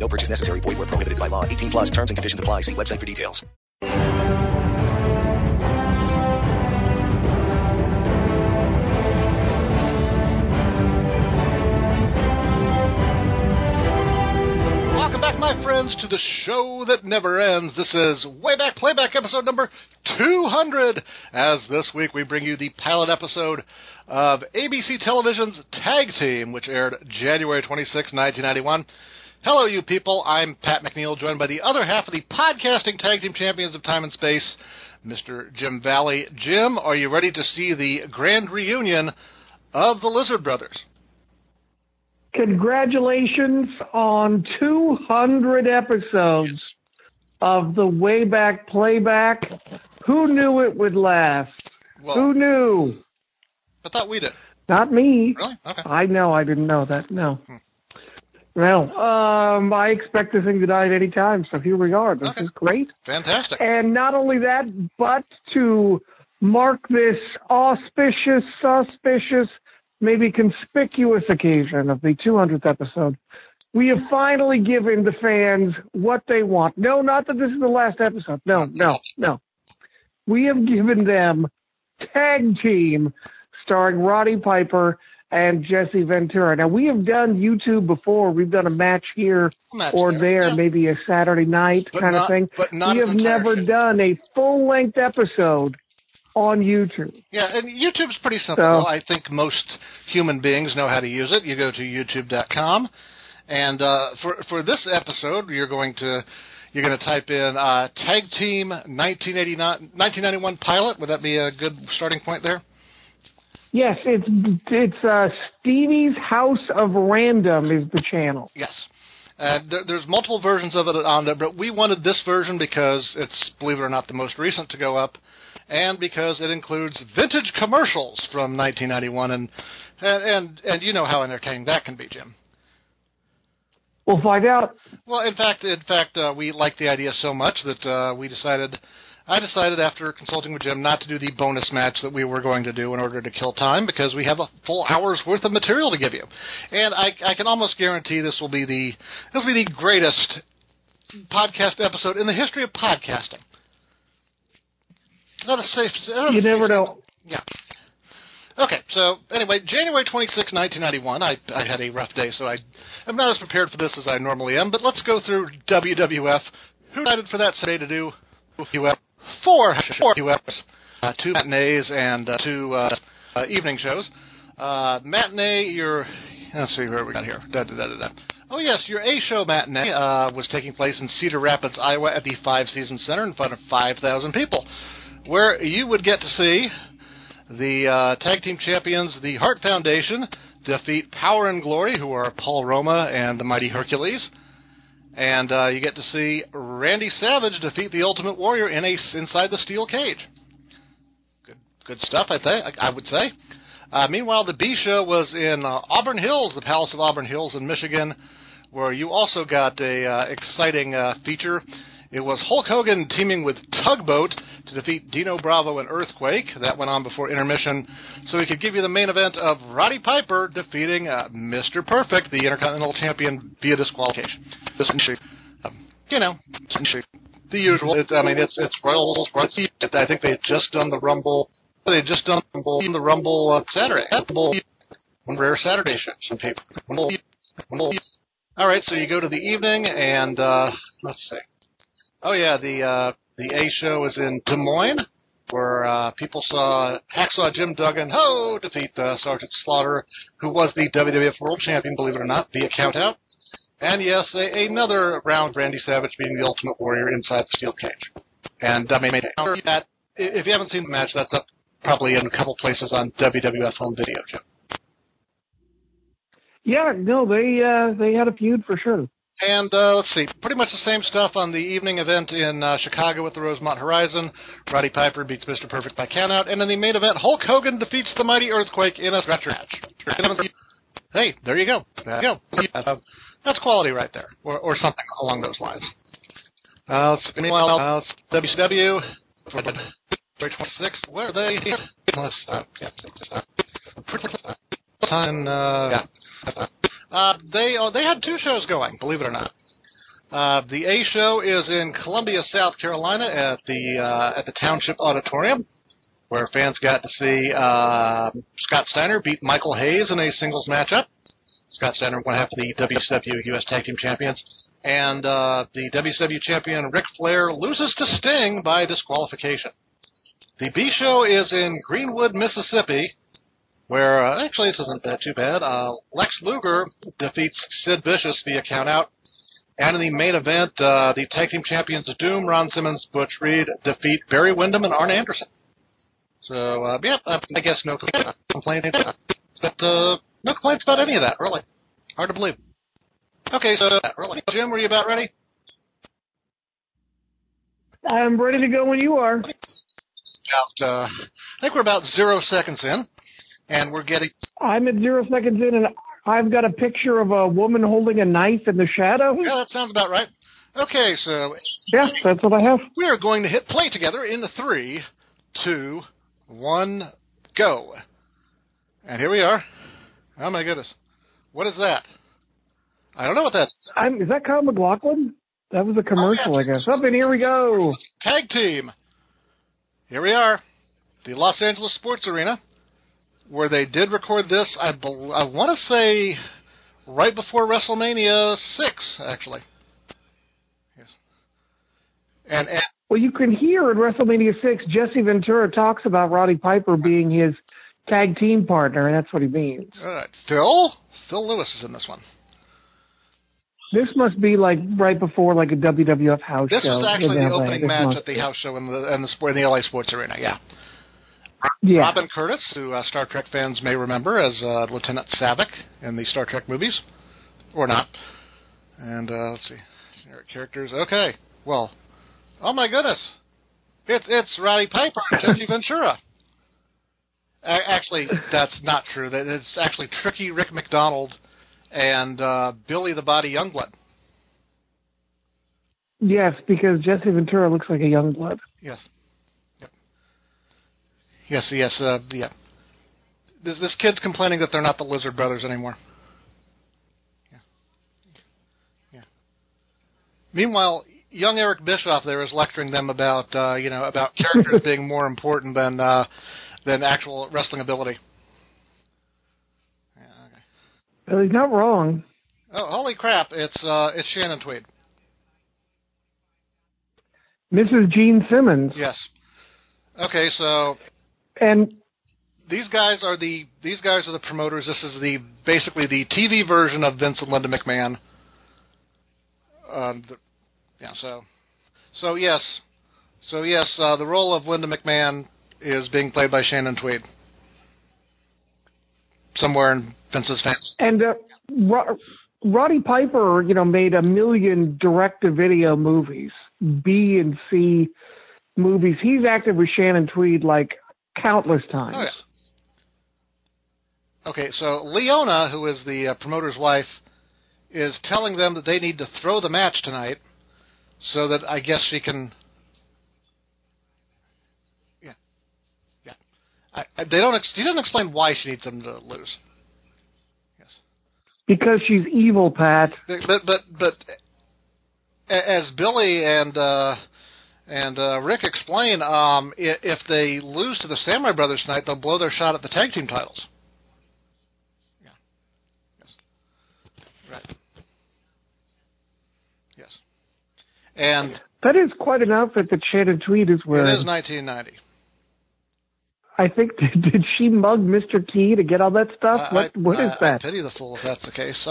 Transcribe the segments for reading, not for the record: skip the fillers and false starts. No purchase necessary. Void where prohibited by law. 18 plus terms and conditions apply. See website for details. Welcome back, my friends, to the show that never ends. This is Wayback Playback episode number 200, as this week we bring you the pilot episode of ABC Television's Tag Team, which aired January 26, 1991. Hello, you people. I'm Pat McNeil, joined by the other half of the podcasting tag team champions of time and space, Mr. Jim Valley. Jim, are you ready to see the grand reunion of the Lizard Brothers? Congratulations on 200 episodes of the Wayback Playback. Who knew it would last? Well, who knew? I thought we did. Not me. Really? Okay. I know. I didn't know that. No. Well, I expect this thing to die at any time, so here we are. This is great. Fantastic. And not only that, but to mark this auspicious, suspicious, maybe conspicuous occasion of the 200th episode, we have finally given the fans what they want. No, not that this is the last episode. No. We have given them Tag Team, starring Roddy Piper and Jesse Ventura. Now, we have done YouTube before. We've done a match here or there, maybe a Saturday night kind of thing. But not we have never done a full-length episode on YouTube. Yeah, and YouTube's pretty simple. So, I think most human beings know how to use it. You go to YouTube.com, and for this episode, you're going to type in Tag Team 1991 Pilot. Would that be a good starting point there? Yes, it's Stevie's House of Random is the channel. Yes. There's multiple versions of it on there, but we wanted this version because it's, believe it or not, the most recent to go up, and because it includes vintage commercials from 1991, and you know how entertaining that can be, Jim. We'll find out. Well, in fact, we liked the idea so much that I decided after consulting with Jim not to do the bonus match that we were going to do in order to kill time, because we have a full hour's worth of material to give you. And I can almost guarantee this will be the greatest podcast episode in the history of podcasting. Is that a safe? You never know. Yeah. Okay, so anyway, January 26, 1991, I had a rough day, so I'm not as prepared for this as I normally am, but let's go through WWF. Who decided for that today to do? Four U.S. Two matinees and two evening shows. Matinee, let's see where we got here. Oh, yes, your A-show matinee was taking place in Cedar Rapids, Iowa at the Five Seasons Center in front of 5,000 people, where you would get to see the tag team champions, the Hart Foundation, defeat Power and Glory, who are Paul Roma and the Mighty Hercules. And you get to see Randy Savage defeat the Ultimate Warrior inside the steel cage. Good stuff, I would say. Meanwhile, the B show was in Auburn Hills, the Palace of Auburn Hills in Michigan, where you also got a exciting feature. It was Hulk Hogan teaming with Tugboat to defeat Dino Bravo and Earthquake. That went on before intermission, so we could give you the main event of Roddy Piper defeating Mr. Perfect, the Intercontinental Champion, via disqualification. The usual. It's Royal. I think they had just done the Rumble. Saturday. One rare Saturday show. Some paper. All right, so you go to the evening, and let's see. Oh, yeah, the A show is in Des Moines, where people saw Hacksaw Jim Duggan defeat Sergeant Slaughter, who was the WWF World Champion, believe it or not, via countout. And, yes, another round of Randy Savage being the Ultimate Warrior inside the steel cage. And if you haven't seen the match, that's up probably in a couple places on WWF home video, Jim. Yeah, no, they had a feud for sure. And let's see, pretty much the same stuff on the evening event in Chicago with the Rosemont Horizon. Roddy Piper beats Mr. Perfect by countout. And in the main event, Hulk Hogan defeats the Mighty Earthquake in a stretcher match. Hey, there you go. That's quality right there, or something along those lines. Meanwhile, WCW, February 26th, where are they? They had two shows going, believe it or not. The A show is in Columbia, South Carolina, at the Township Auditorium, where fans got to see Scott Steiner beat Michael Hayes in a singles matchup. Scott Steiner won half of the WCW U.S. Tag Team Champions, and the WCW champion Ric Flair loses to Sting by disqualification. The B show is in Greenwood, Mississippi, where, actually, this isn't too bad. Lex Luger defeats Sid Vicious via countout. And in the main event, the tag team champions Doom, Ron Simmons, Butch Reed defeat Barry Windham and Arn Anderson. So, I guess no complaints. But no complaints about any of that, really. Hard to believe. Okay, so, Jim, were you about ready? I'm ready to go when you are. I think we're about 0 seconds in. And we're getting... I'm at 0 seconds in, and I've got a picture of a woman holding a knife in the shadow. Yeah, that sounds about right. Okay, so... Yeah, that's what I have. We are going to hit play together in 3, 2, 1, go. And here we are. Oh, my goodness. What is that? I don't know what that is. Is that Kyle McLaughlin? That was a commercial, I guess. Up and here we go. Tag team. Here we are. The Los Angeles Sports Arena, where they did record this, I want to say, right before WrestleMania 6, actually. Yes. And well, you can hear in WrestleMania 6, Jesse Ventura talks about Roddy Piper being his tag team partner, and that's what he means. All right. Phil Lewis is in this one. This must be like right before like a WWF house show. This was actually the opening match at the house show in the LA Sports Arena, yeah. Yeah. Robin Curtis, who Star Trek fans may remember as Lieutenant Savick in the Star Trek movies, or not. And let's see, generic characters. Okay, well, oh my goodness, it's Roddy Piper and Jesse Ventura. Actually, that's not true. It's actually Tricky Rick McDonald and Billy the Body Youngblood. Yes, because Jesse Ventura looks like a Youngblood. Yes. Yes, yeah. This kid's complaining that they're not the Lizard Brothers anymore. Yeah. Meanwhile, young Eric Bischoff there is lecturing them about characters being more important than actual wrestling ability. Yeah, okay. Well, he's not wrong. Oh, holy crap! It's Shannon Tweed, Mrs. Gene Simmons. Yes. Okay, so. And these guys are the promoters. This is basically the TV version of Vince and Linda McMahon. So the role of Linda McMahon is being played by Shannon Tweed. Somewhere in Vince's fans. And Roddy Piper, made 1 million direct-to-video movies, B and C movies. He's active with Shannon Tweed countless times. Oh, yeah. Okay, so Leona, who is the promoter's wife, is telling them that they need to throw the match tonight so that I guess she can... Yeah. Yeah. She doesn't explain why she needs them to lose. Yes. Because she's evil, Pat. But as Billy and Rick explained, if they lose to the Samurai Brothers tonight, they'll blow their shot at the tag team titles. Yeah. Yes. Right. Yes. And that is quite an outfit that Shannon Tweed is wearing. It is 1990. I think, did she mug Mr. Key to get all that stuff? What is that? I pity the fool if that's the case.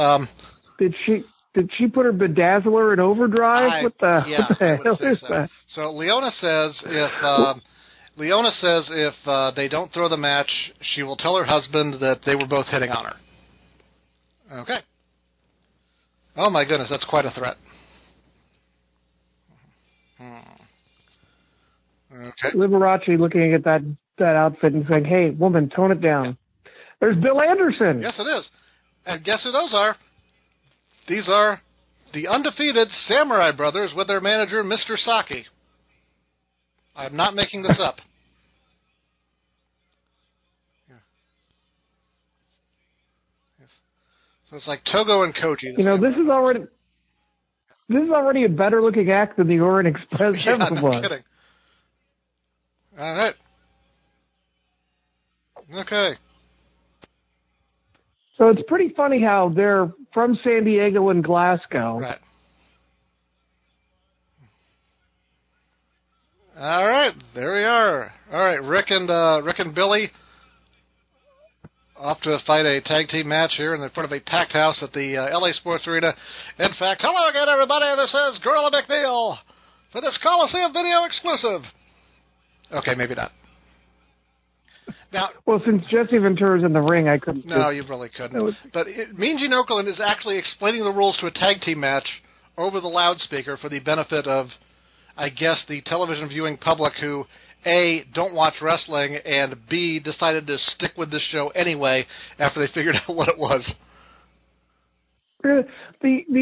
Did she... Did she put her bedazzler in overdrive? What the hell is that? So Leona says if they don't throw the match, she will tell her husband that they were both hitting on her. Okay. Oh, my goodness, that's quite a threat. Okay. Liberace looking at that outfit and saying, hey, woman, tone it down. Yeah. There's Bill Anderson. Yes, it is. And guess who those are? These are the undefeated Samurai Brothers with their manager, Mr. Saki. I'm not making this up. Yeah. Yes. So it's like Togo and Koji. This is already a better looking act than the Orient Express. Yeah, no kidding. All right. Okay. So it's pretty funny how they're from San Diego and Glasgow. Right. All right, there we are. All right, Rick and Billy off to fight a tag team match here in front of a packed house at the LA Sports Arena. In fact, hello again, everybody. This is Gorilla McNeil for this Coliseum video exclusive. Okay, maybe not. Now, well, since Jesse Ventura's in the ring, I couldn't. No, you really couldn't. But Mean Gene Okerlund is actually explaining the rules to a tag team match over the loudspeaker for the benefit of, I guess, the television viewing public who, A, don't watch wrestling, and B, decided to stick with this show anyway after they figured out what it was. The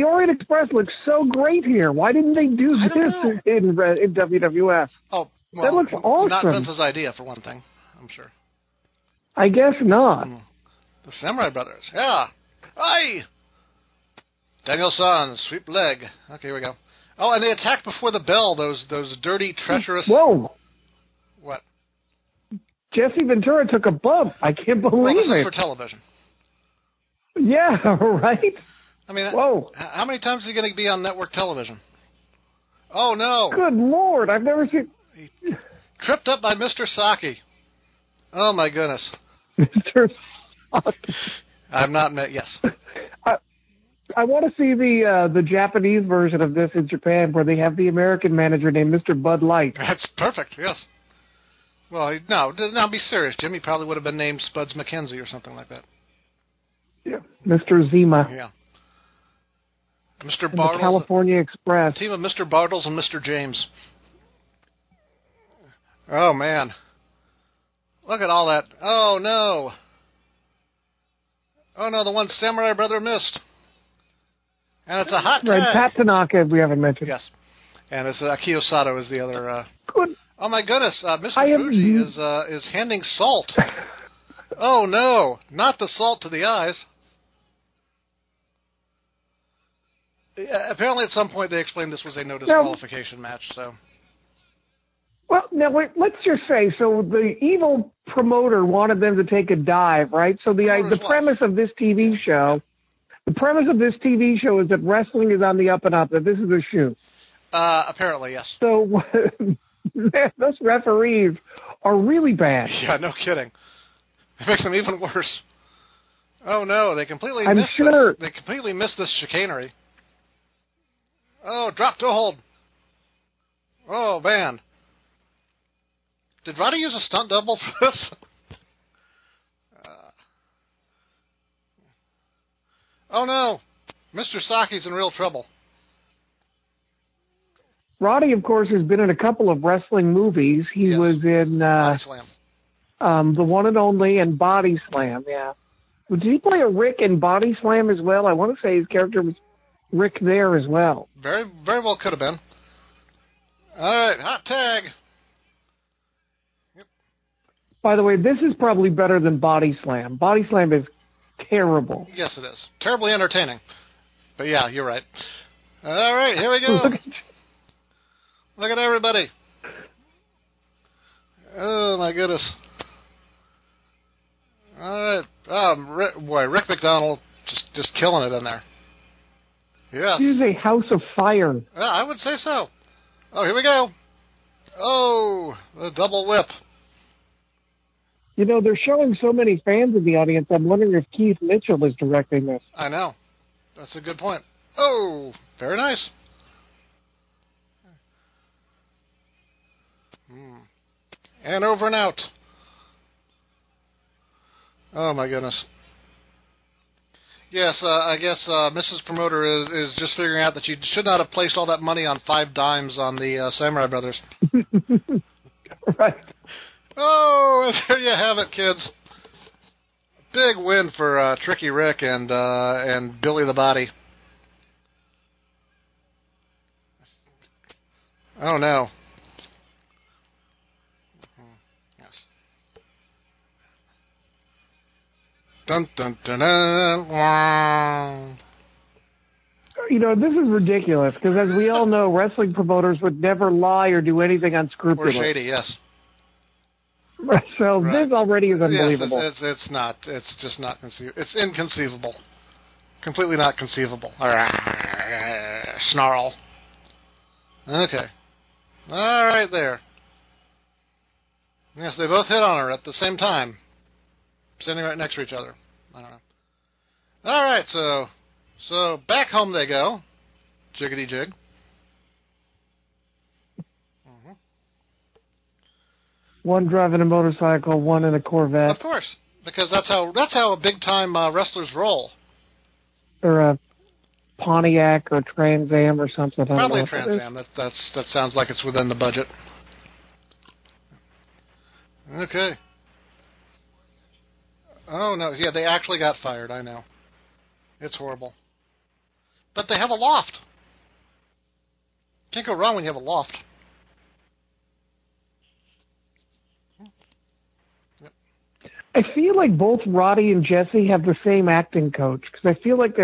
Orient Express looks so great here. Why didn't they do this in WWF? Oh, well, that looks awesome. Not Vince's idea, for one thing, I'm sure. I guess not. The Samurai Brothers. Yeah. Aye. Danielson, sweep leg. Okay, here we go. Oh, and they attacked before the bell. Those dirty, treacherous. Whoa! What? Jesse Ventura took a bump. I can't believe it. This is for television. Yeah, right. I mean, whoa! How many times is he going to be on network television? Oh no! Good Lord, I've never seen. He tripped up by Mr. Saki. Oh my goodness. Mr. Saki. I've not met. Yes. I want to see the Japanese version of this in Japan, where they have the American manager named Mr. Bud Light. That's perfect. Yes. Well, no, be serious, Jim. He probably would have been named Spuds McKenzie or something like that. Yeah, Mr. Zima. Yeah. Mr. Bartles. The California Express. A team of Mr. Bartles and Mr. James. Oh man, look at all that. Oh no. Oh no, the one Samurai Brother missed. And it's a hot tag. Right, Pat Tanaka, we haven't mentioned. Yes. And it's Akio Sato is the other. Good. Oh, my goodness. Mr. Fuji is handing salt. Oh, no. Not the salt to the eyes. Apparently, at some point, they explained this was a no disqualification match, so. Well, now, let's just say, so the evil promoter wanted them to take a dive, right? So the premise of this TV show... The premise of this TV show is that wrestling is on the up and up, that this is a shoot. Apparently, yes. So those referees are really bad. Yeah, no kidding. It makes them even worse. Oh, no, they completely missed this. They completely missed this chicanery. Oh, drop to hold. Oh, man. Did Roddy use a stunt double for this? Oh, no. Mr. Saki's in real trouble. Roddy, of course, has been in a couple of wrestling movies. He was in Body Slam. The one and only, and Body Slam, yeah. Did he play a Rick in Body Slam as well? I want to say his character was Rick there as well. Very, very well could have been. All right, hot tag. Yep. By the way, this is probably better than Body Slam. Body Slam is terrible. Yes, it is. Terribly entertaining. But yeah, you're right. All right, here we go. Look at everybody. Oh, my goodness. All right. Rick McDonald just killing it in there. Yes. This is a house of fire. Yeah, I would say so. Oh, here we go. Oh, the double whip. You know, they're showing so many fans in the audience, I'm wondering if Keith Mitchell is directing this. I know. That's a good point. Oh, very nice. And over and out. Oh, my goodness. Yes, I guess Mrs. Promoter is just figuring out that you should not have placed all that money on 5 dimes on the Samurai Brothers. Right. Oh, there you have it, kids. Big win for Tricky Rick and Billy the Body. Oh, no. Dun, dun, dun, dun, dun. You know, this is ridiculous, because as we all know, wrestling promoters would never lie or do anything unscrupulous. Or shady, yes. So right. This already is unbelievable. Yes, it's not. It's just not conceivable. It's inconceivable. Completely not conceivable. Snarl. Okay. All right there. Yes, they both hit on her at the same time. Standing right next to each other. I don't know. All right, so back home they go. Jiggity jig. Mm-hmm. One driving a motorcycle, one in a Corvette. Of course, because that's how a big time wrestlers roll. Or a Pontiac or Trans Am or something. Probably Trans Am. That sounds like it's within the budget. Okay. Oh, no. Yeah, they actually got fired. I know. It's horrible. But they have a loft. Can't go wrong when you have a loft. Yep. I feel like both Roddy and Jesse have the same acting coach, because I feel like they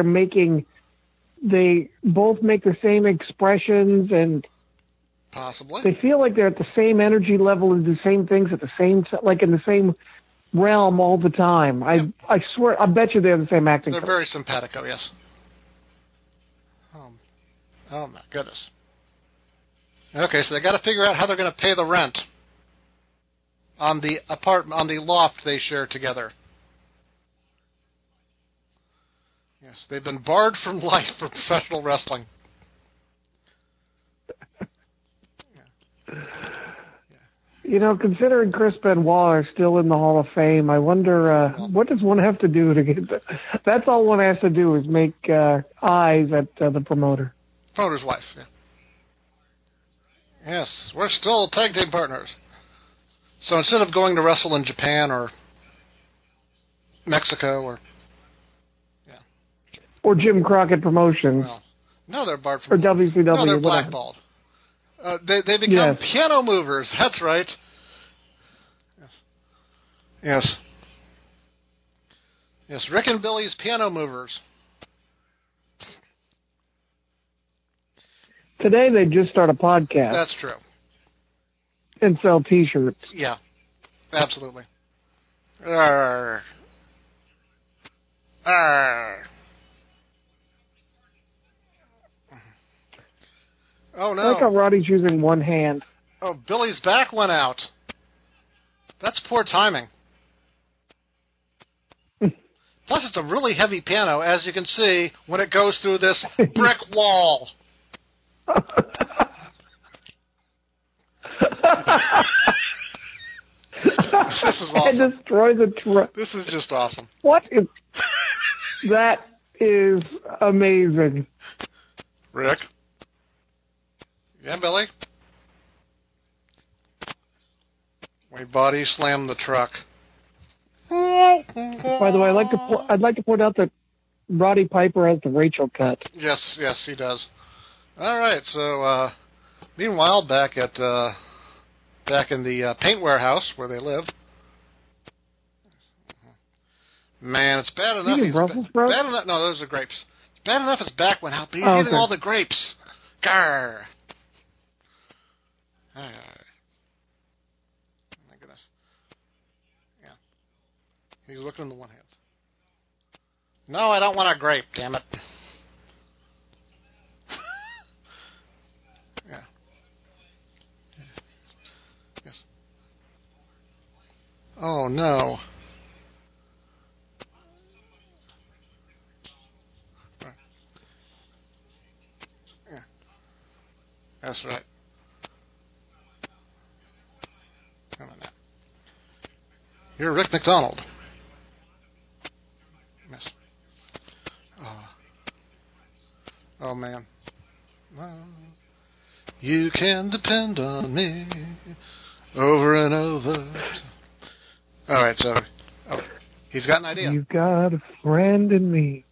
both make the same expressions, and possibly they feel like they're at the same energy level and do the same things at the same, like in the same realm all the time. Yep. I swear, I bet you they have the same acting. They're coach. Very simpatico, yes. Oh, my goodness. Okay, so they got to figure out how they're going to pay the rent on the apartment, on the loft they share together. Yes, they've been barred from life for professional wrestling. Yeah. You know, considering Chris Benoit is still in the Hall of Fame, I wonder what does one have to do to get that? That's all one has to do is make eyes at the promoter. Promoter's wife, yeah. Yes, we're still tag team partners. So instead of going to wrestle in Japan or Mexico or... yeah, or Jim Crockett Promotions. Well, no, they're barred from... or WCW. No, they're blackballed. They become piano movers. That's right. Yes. Rick and Billy's piano movers. Today they just start a podcast. That's true. And sell T-shirts. Yeah, absolutely. Arr. Oh, no. I like how Roddy's using one hand. Oh, Billy's back went out. That's poor timing. Plus, it's a really heavy piano, as you can see, when it goes through this brick wall. This is awesome. And destroy the truck. This is just awesome. What is... that is amazing. Rick? Yeah, Billy? My body slammed the truck. By the way, I'd like to point out that Roddy Piper has the Rachel cut. Yes, he does. All right, so meanwhile, back in the paint warehouse where they live. Man, it's bad enough. You mean Brussels sprouts? Bad enough. No, those are grapes. It's bad enough his back went out, but he's eating all the grapes. Grr. Oh, my goodness. Yeah. He's looking in the one hand. No, I don't want a grape, damn it. Yeah. Yes. Oh, no. Right. Yeah. That's right. Come on now. You're Rick McDonald. Yes. Oh, man. You can depend on me over and over. All right, so he's got an idea. You've got a friend in me.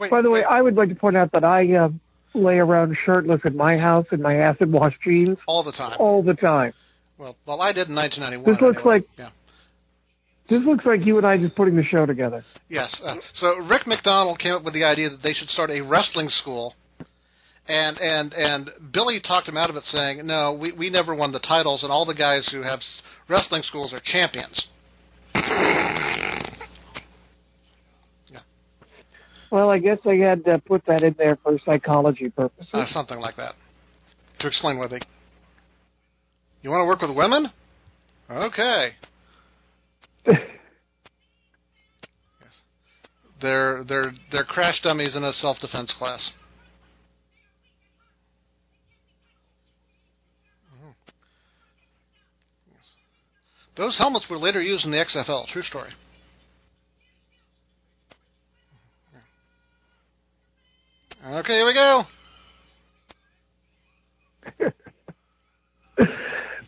Wait, by the way, I would like to point out that I lay around shirtless at my house in my acid wash jeans. All the time. All the time. Well, I did in 1991. This looks like you and I just putting the show together. Yes. So Rick McDonald came up with the idea that they should start a wrestling school, and Billy talked him out of it, saying, "No, we never won the titles, and all the guys who have wrestling schools are champions." Yeah. Well, I guess they had to put that in there for psychology purposes, something like that, to explain why they. You want to work with women? Okay. Yes. They're crash dummies in a self-defense class. Mm-hmm. Yes. Those helmets were later used in the XFL. True story. Okay, here we go.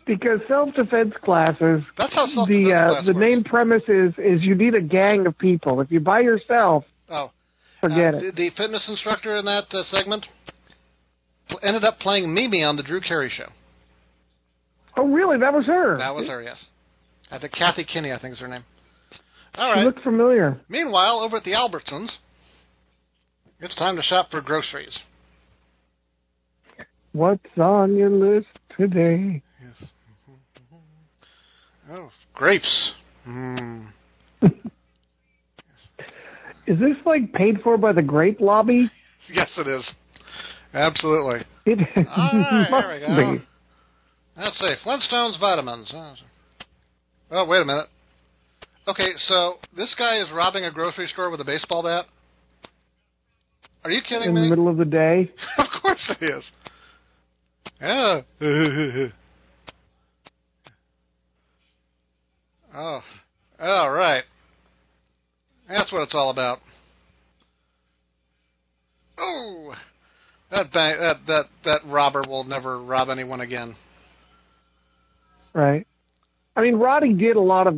Because self-defense classes, that's how self-defense class the works. Main premise is you need a gang of people. If you're by yourself, forget it. The fitness instructor in that segment ended up playing Mimi on the Drew Carey Show. Oh, really? That was her? That was her, yes. I think Kathy Kinney, I think is her name. All right. She looked familiar. Meanwhile, over at the Albertsons, it's time to shop for groceries. What's on your list today? Yes. Oh, grapes. Mm. Is this like paid for by the grape lobby? Yes, it is. Absolutely. It all right, here we go. Let's see. Flintstones vitamins. Oh, wait a minute. Okay, so this guy is robbing a grocery store with a baseball bat? Are you kidding me? In the middle of the day? Of course it is. Yeah. Oh, all right. That's what it's all about. Oh, that robber will never rob anyone again. Right. I mean, Roddy did a lot of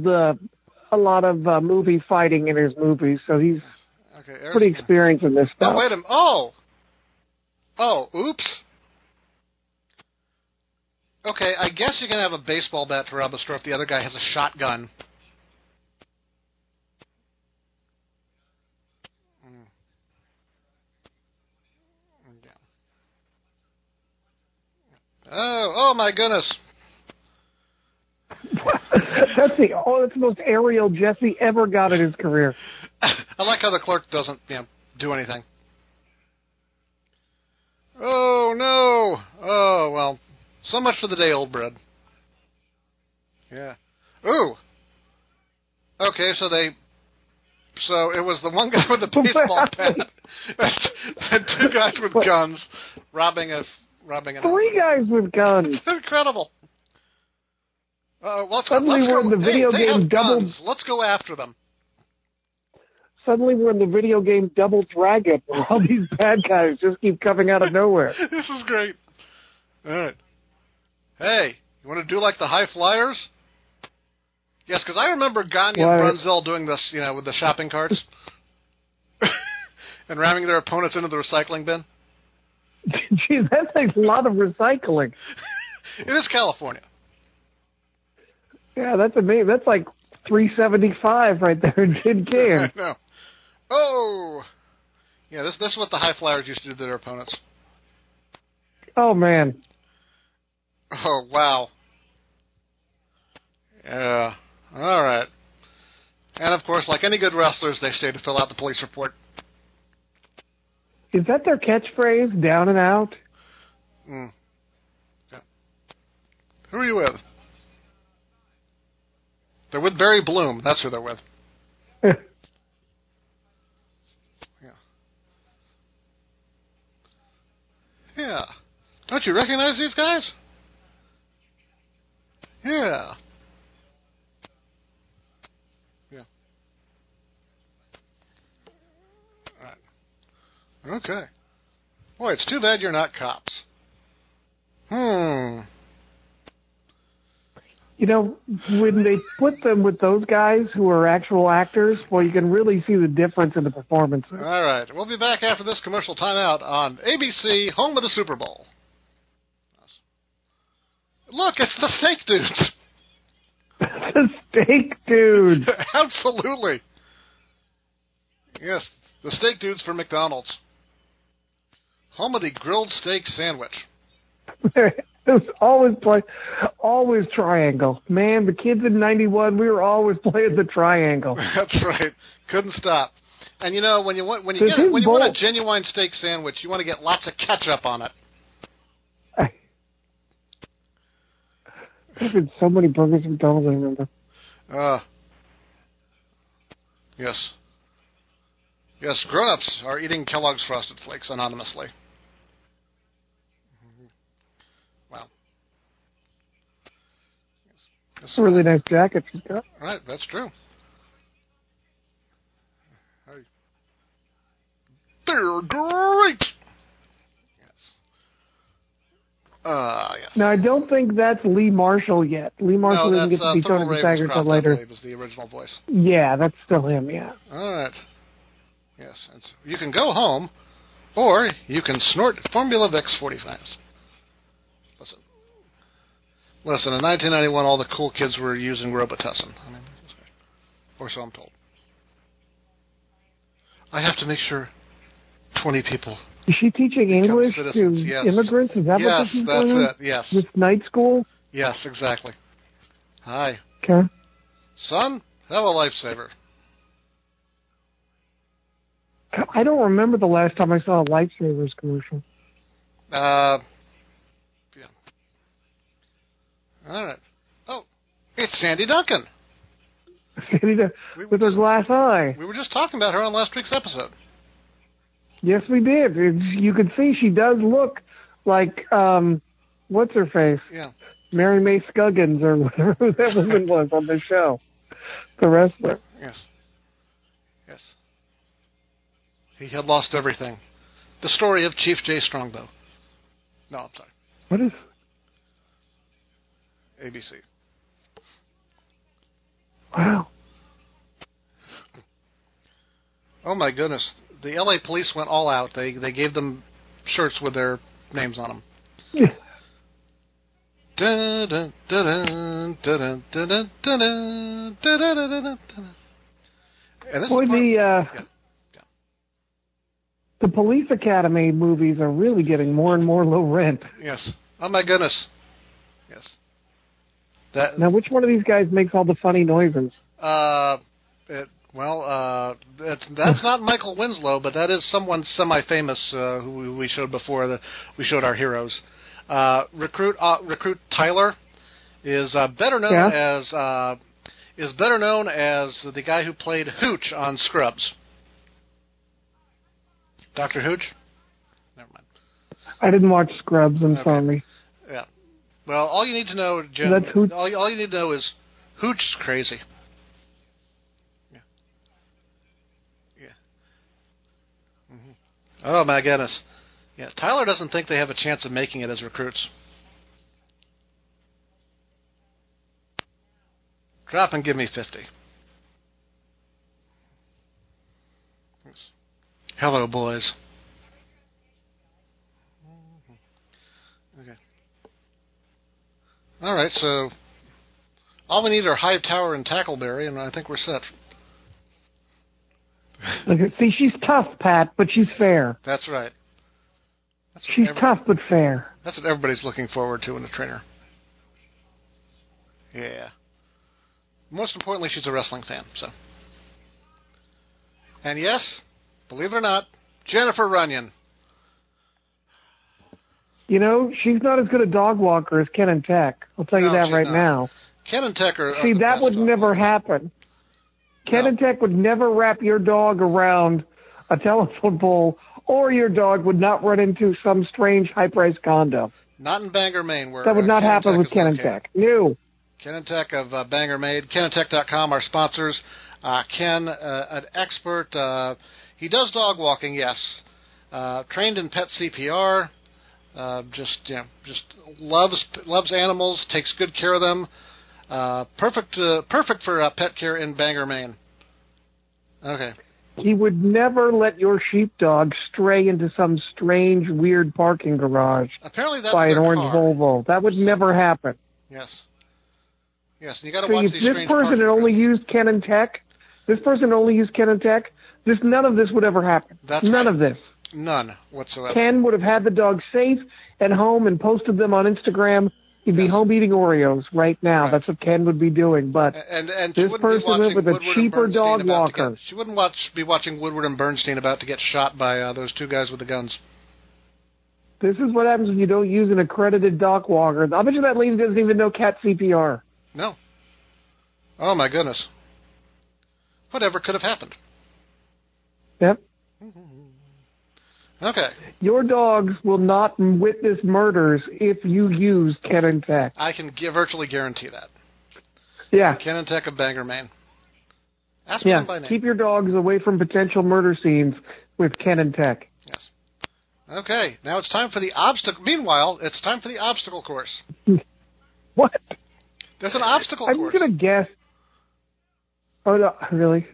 movie fighting in his movies, so he's pretty experienced in this stuff. Oh, wait a minute. Oh, oops. Okay, I guess you can have a baseball bat to rob a store if the other guy has a shotgun. Mm. Yeah. Oh my goodness! That's the most aerial Jesse ever got in his career. I like how the clerk doesn't do anything. Oh no! Oh well. So much for the day, old bread. Yeah. Ooh! Okay, so it was the one guy with the baseball bat and two guys with guns robbing an three guys with guns. Incredible. Suddenly we're in the video game Double... Let's go after them. Suddenly we're in the video game Double Dragon where all these bad guys just keep coming out of nowhere. This is great. All right. Hey, you want to do like the High Flyers? Yes, because I remember Gagne and Brunzell doing this, with the shopping carts and ramming their opponents into the recycling bin. Gee, that takes a lot of recycling. It is California. Yeah, that's amazing. That's like 375 right there in Kid Care. I know. Oh! Yeah, this is what the High Flyers used to do to their opponents. Oh, man. Oh, wow. Yeah. All right. And, of course, like any good wrestlers, they say to fill out the police report. Is that their catchphrase, down and out? Mm. Yeah. Who are you with? They're with Barry Bloom. That's who they're with. Yeah. Yeah. Don't you recognize these guys? Yeah. Yeah. All right. Okay. Boy, it's too bad you're not cops. You know, when they put them with those guys who are actual actors, well, you can really see the difference in the performances. All right. We'll be back after this commercial timeout on ABC, home of the Super Bowl. Look, it's the Steak Dudes. The Steak Dudes. Absolutely. Yes, the Steak Dudes for McDonald's. Home of the grilled steak sandwich. It was always triangle. Man, the kids in 91, we were always playing the triangle. That's right. Couldn't stop. And you know, when you want a genuine steak sandwich, you want to get lots of ketchup on it. There's been so many burgers at McDonald's, I remember. Yes. Yes, grown-ups are eating Kellogg's Frosted Flakes anonymously. Wow. That's a really nice jacket she's got. Right, that's true. Hey. They're great! Yes. Now, I don't think that's Lee Marshall yet. Lee Marshall didn't get to be Tony the Tiger until later. That was the original voice. Yeah, that's still him, yeah. All right. Yes, you can go home, or you can snort Formula Vicks 45s. Listen, in 1991, all the cool kids were using Robitussin. I mean, or so I'm told. I have to make sure 20 people... Is she teaching English to immigrants? Is that what she's doing? Yes, that's it, yes. With night school? Yes, exactly. Hi. Okay. Son, have a lifesaver. I don't remember the last time I saw a Lifesavers commercial. Yeah. All right. Oh, it's Sandy Duncan. Sandy Duncan with her glass eye. We were just talking about her on last week's episode. Yes, we did. You can see she does look like, what's her face? Yeah. Mary Mae Scuggins or whatever that woman was on the show. The wrestler. Yes. Yes. He had lost everything. The story of Chief J. Strongbow. No, I'm sorry. What is? ABC. Wow. Oh, my goodness. The LA police went all out. They gave them shirts with their names on them. Yeah. Boy, the Police Academy movies are really getting more and more low rent. Yes. Oh my goodness. Yes. Now, which one of these guys makes all the funny noises? That's not Michael Winslow, but that is someone semi-famous who we showed before. We showed our heroes. Recruit Tyler is better known as the guy who played Hooch on Scrubs. Dr. Hooch. Never mind. I didn't watch Scrubs. I'm sorry. Yeah. Well, all you need to know, Jim. That's Hooch. All you need to know is Hooch's crazy. Oh, my goodness. Yeah, Tyler doesn't think they have a chance of making it as recruits. Drop and give me 50. Hello, boys. Okay. All right, so all we need are Hightower and Tackleberry, and I think we're set. See, she's tough, Pat, but she's fair. That's right. She's tough, but fair. That's what everybody's looking forward to in a trainer. Yeah. Most importantly, she's a wrestling fan, so. And yes, believe it or not, Jennifer Runyon. You know, she's not as good a dog walker as Ken and Tech. I'll tell you that right now. Ken and Tech are... See, that would never happen. Ken and Tech would never wrap your dog around a telephone pole, or your dog would not run into some strange high-priced condo. Not in Bangor, Maine. That would not happen with Ken and Tech. No. Ken and Tech of Bangor, Maine. KenandTech.com, our sponsors. Ken, an expert. He does dog walking, yes. Trained in pet CPR. Just loves animals, takes good care of them. Perfect for pet care in Bangor, Maine. Okay. He would never let your sheepdog stray into some strange, weird parking garage. Apparently, that's by an orange car. Volvo. That would never happen. Yes. And you got to watch these strange parking. This person only used Ken and Tech. None of this would ever happen. None whatsoever. Ken would have had the dog safe at home and posted them on Instagram. He'd be home eating Oreos right now. Right. That's what Ken would be doing. But and this person lived with a cheaper dog walker. She wouldn't be watching Woodward and Bernstein about to get shot by those two guys with the guns. This is what happens when you don't use an accredited dog walker. I bet you that lady doesn't even know cat CPR. No. Oh, my goodness. Whatever could have happened. Yep. Okay. Your dogs will not witness murders if you use Ken and Tech. I can virtually guarantee that. Yeah. Ken and Tech of Bangor, Maine. Ask them by name. Keep your dogs away from potential murder scenes with Ken and Tech. Yes. Okay. Now it's time for the obstacle. Meanwhile, it's time for the obstacle course. What? There's an obstacle course. I'm going to guess. Oh, no, really?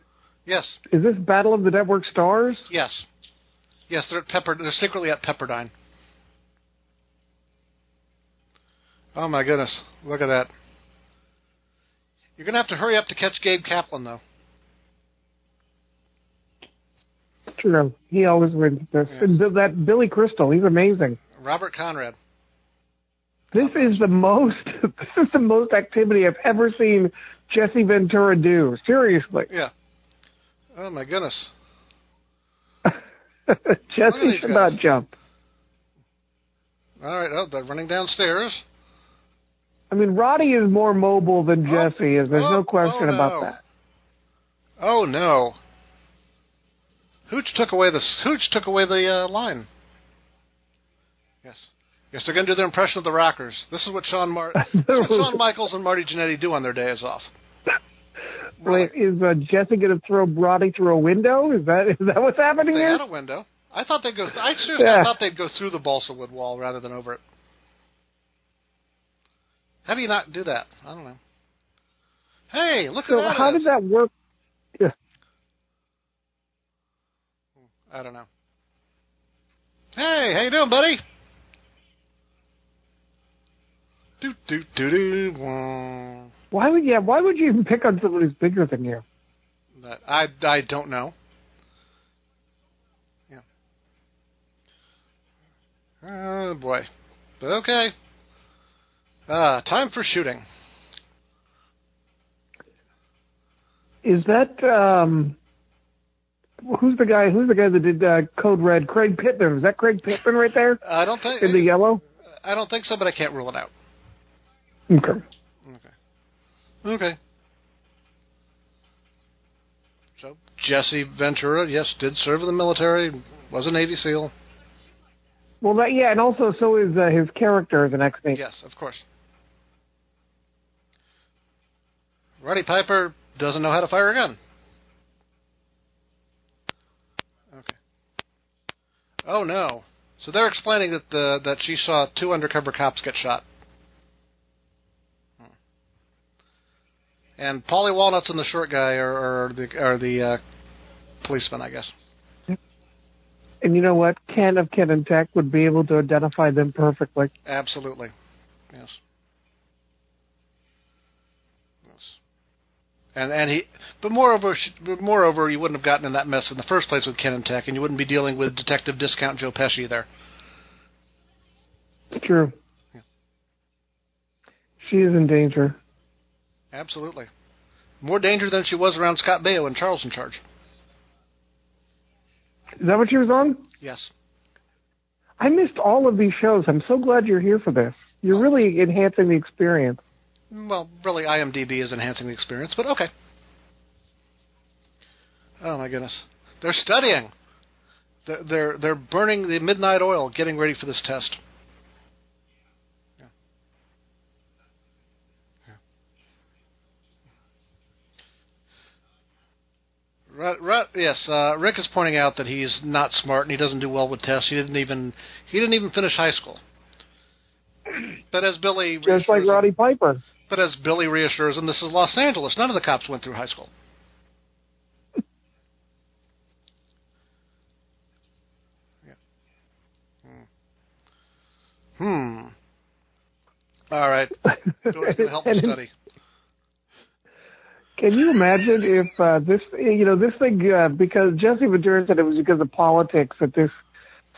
Yes. Is this Battle of the Network Stars? Yes, they're at They're secretly at Pepperdine. Oh, my goodness. Look at that. You're going to have to hurry up to catch Gabe Kaplan, though. True. He always wins this. Yes. And that Billy Crystal, he's amazing. Robert Conrad. This is the most activity I've ever seen Jesse Ventura do. Seriously. Yeah. Oh, my goodness. Jesse should not jump. All right, they're running downstairs. I mean, Roddy is more mobile than Jesse is. There's no question about that. Oh no! Hooch took away the line. Yes, they're going to do their impression of the Rockers. This is what Shawn Michaels and Marty Jannetty do on their days off. Wait, is Jesse going to throw Roddy through a window? Is that what's happening here? They had a window. I thought they'd go. I thought they'd go through the balsa wood wall rather than over it. How do you not do that? I don't know. Hey, look at that! How does that work? Yeah. I don't know. Hey, how you doing, buddy? Do do do do. Wah. Why would you even pick on someone who's bigger than you? I don't know. Yeah. Oh, boy. But okay. Time for shooting. Is that, who's the guy that did Code Red? Craig Pittman. Is that Craig Pittman right there? I don't think. In the yellow? I don't think so, but I can't rule it out. Okay. So Jesse Ventura, yes, did serve in the military, was a Navy SEAL. Well, and also so is his character as an ex-Navy. Yes, of course. Roddy Piper doesn't know how to fire a gun. Okay. Oh no! So they're explaining that she saw two undercover cops get shot. And Polly Walnuts and the short guy are the policeman, I guess. And you know what? Ken of Ken and Tech would be able to identify them perfectly. Absolutely. Yes. And he, but moreover, you wouldn't have gotten in that mess in the first place with Ken and Tech, and you wouldn't be dealing with Detective Discount Joe Pesci there. True. Yeah. She is in danger. Absolutely. More danger than she was around Scott Baio and Charles in Charge. Is that what she was on? Yes. I missed all of these shows. I'm so glad you're here for this. You're really enhancing the experience. Well, really, IMDb is enhancing the experience, but okay. Oh, my goodness. They're studying. They're burning the midnight oil, getting ready for this test. Yes, Rick is pointing out that he's not smart and he doesn't do well with tests. He didn't even finish high school. But as Billy just like Roddy Piper. But as Billy reassures him, this is Los Angeles. None of the cops went through high school. All right. Go ahead and help me study. Can you imagine if this thing, because Jesse Ventura said it was because of politics that this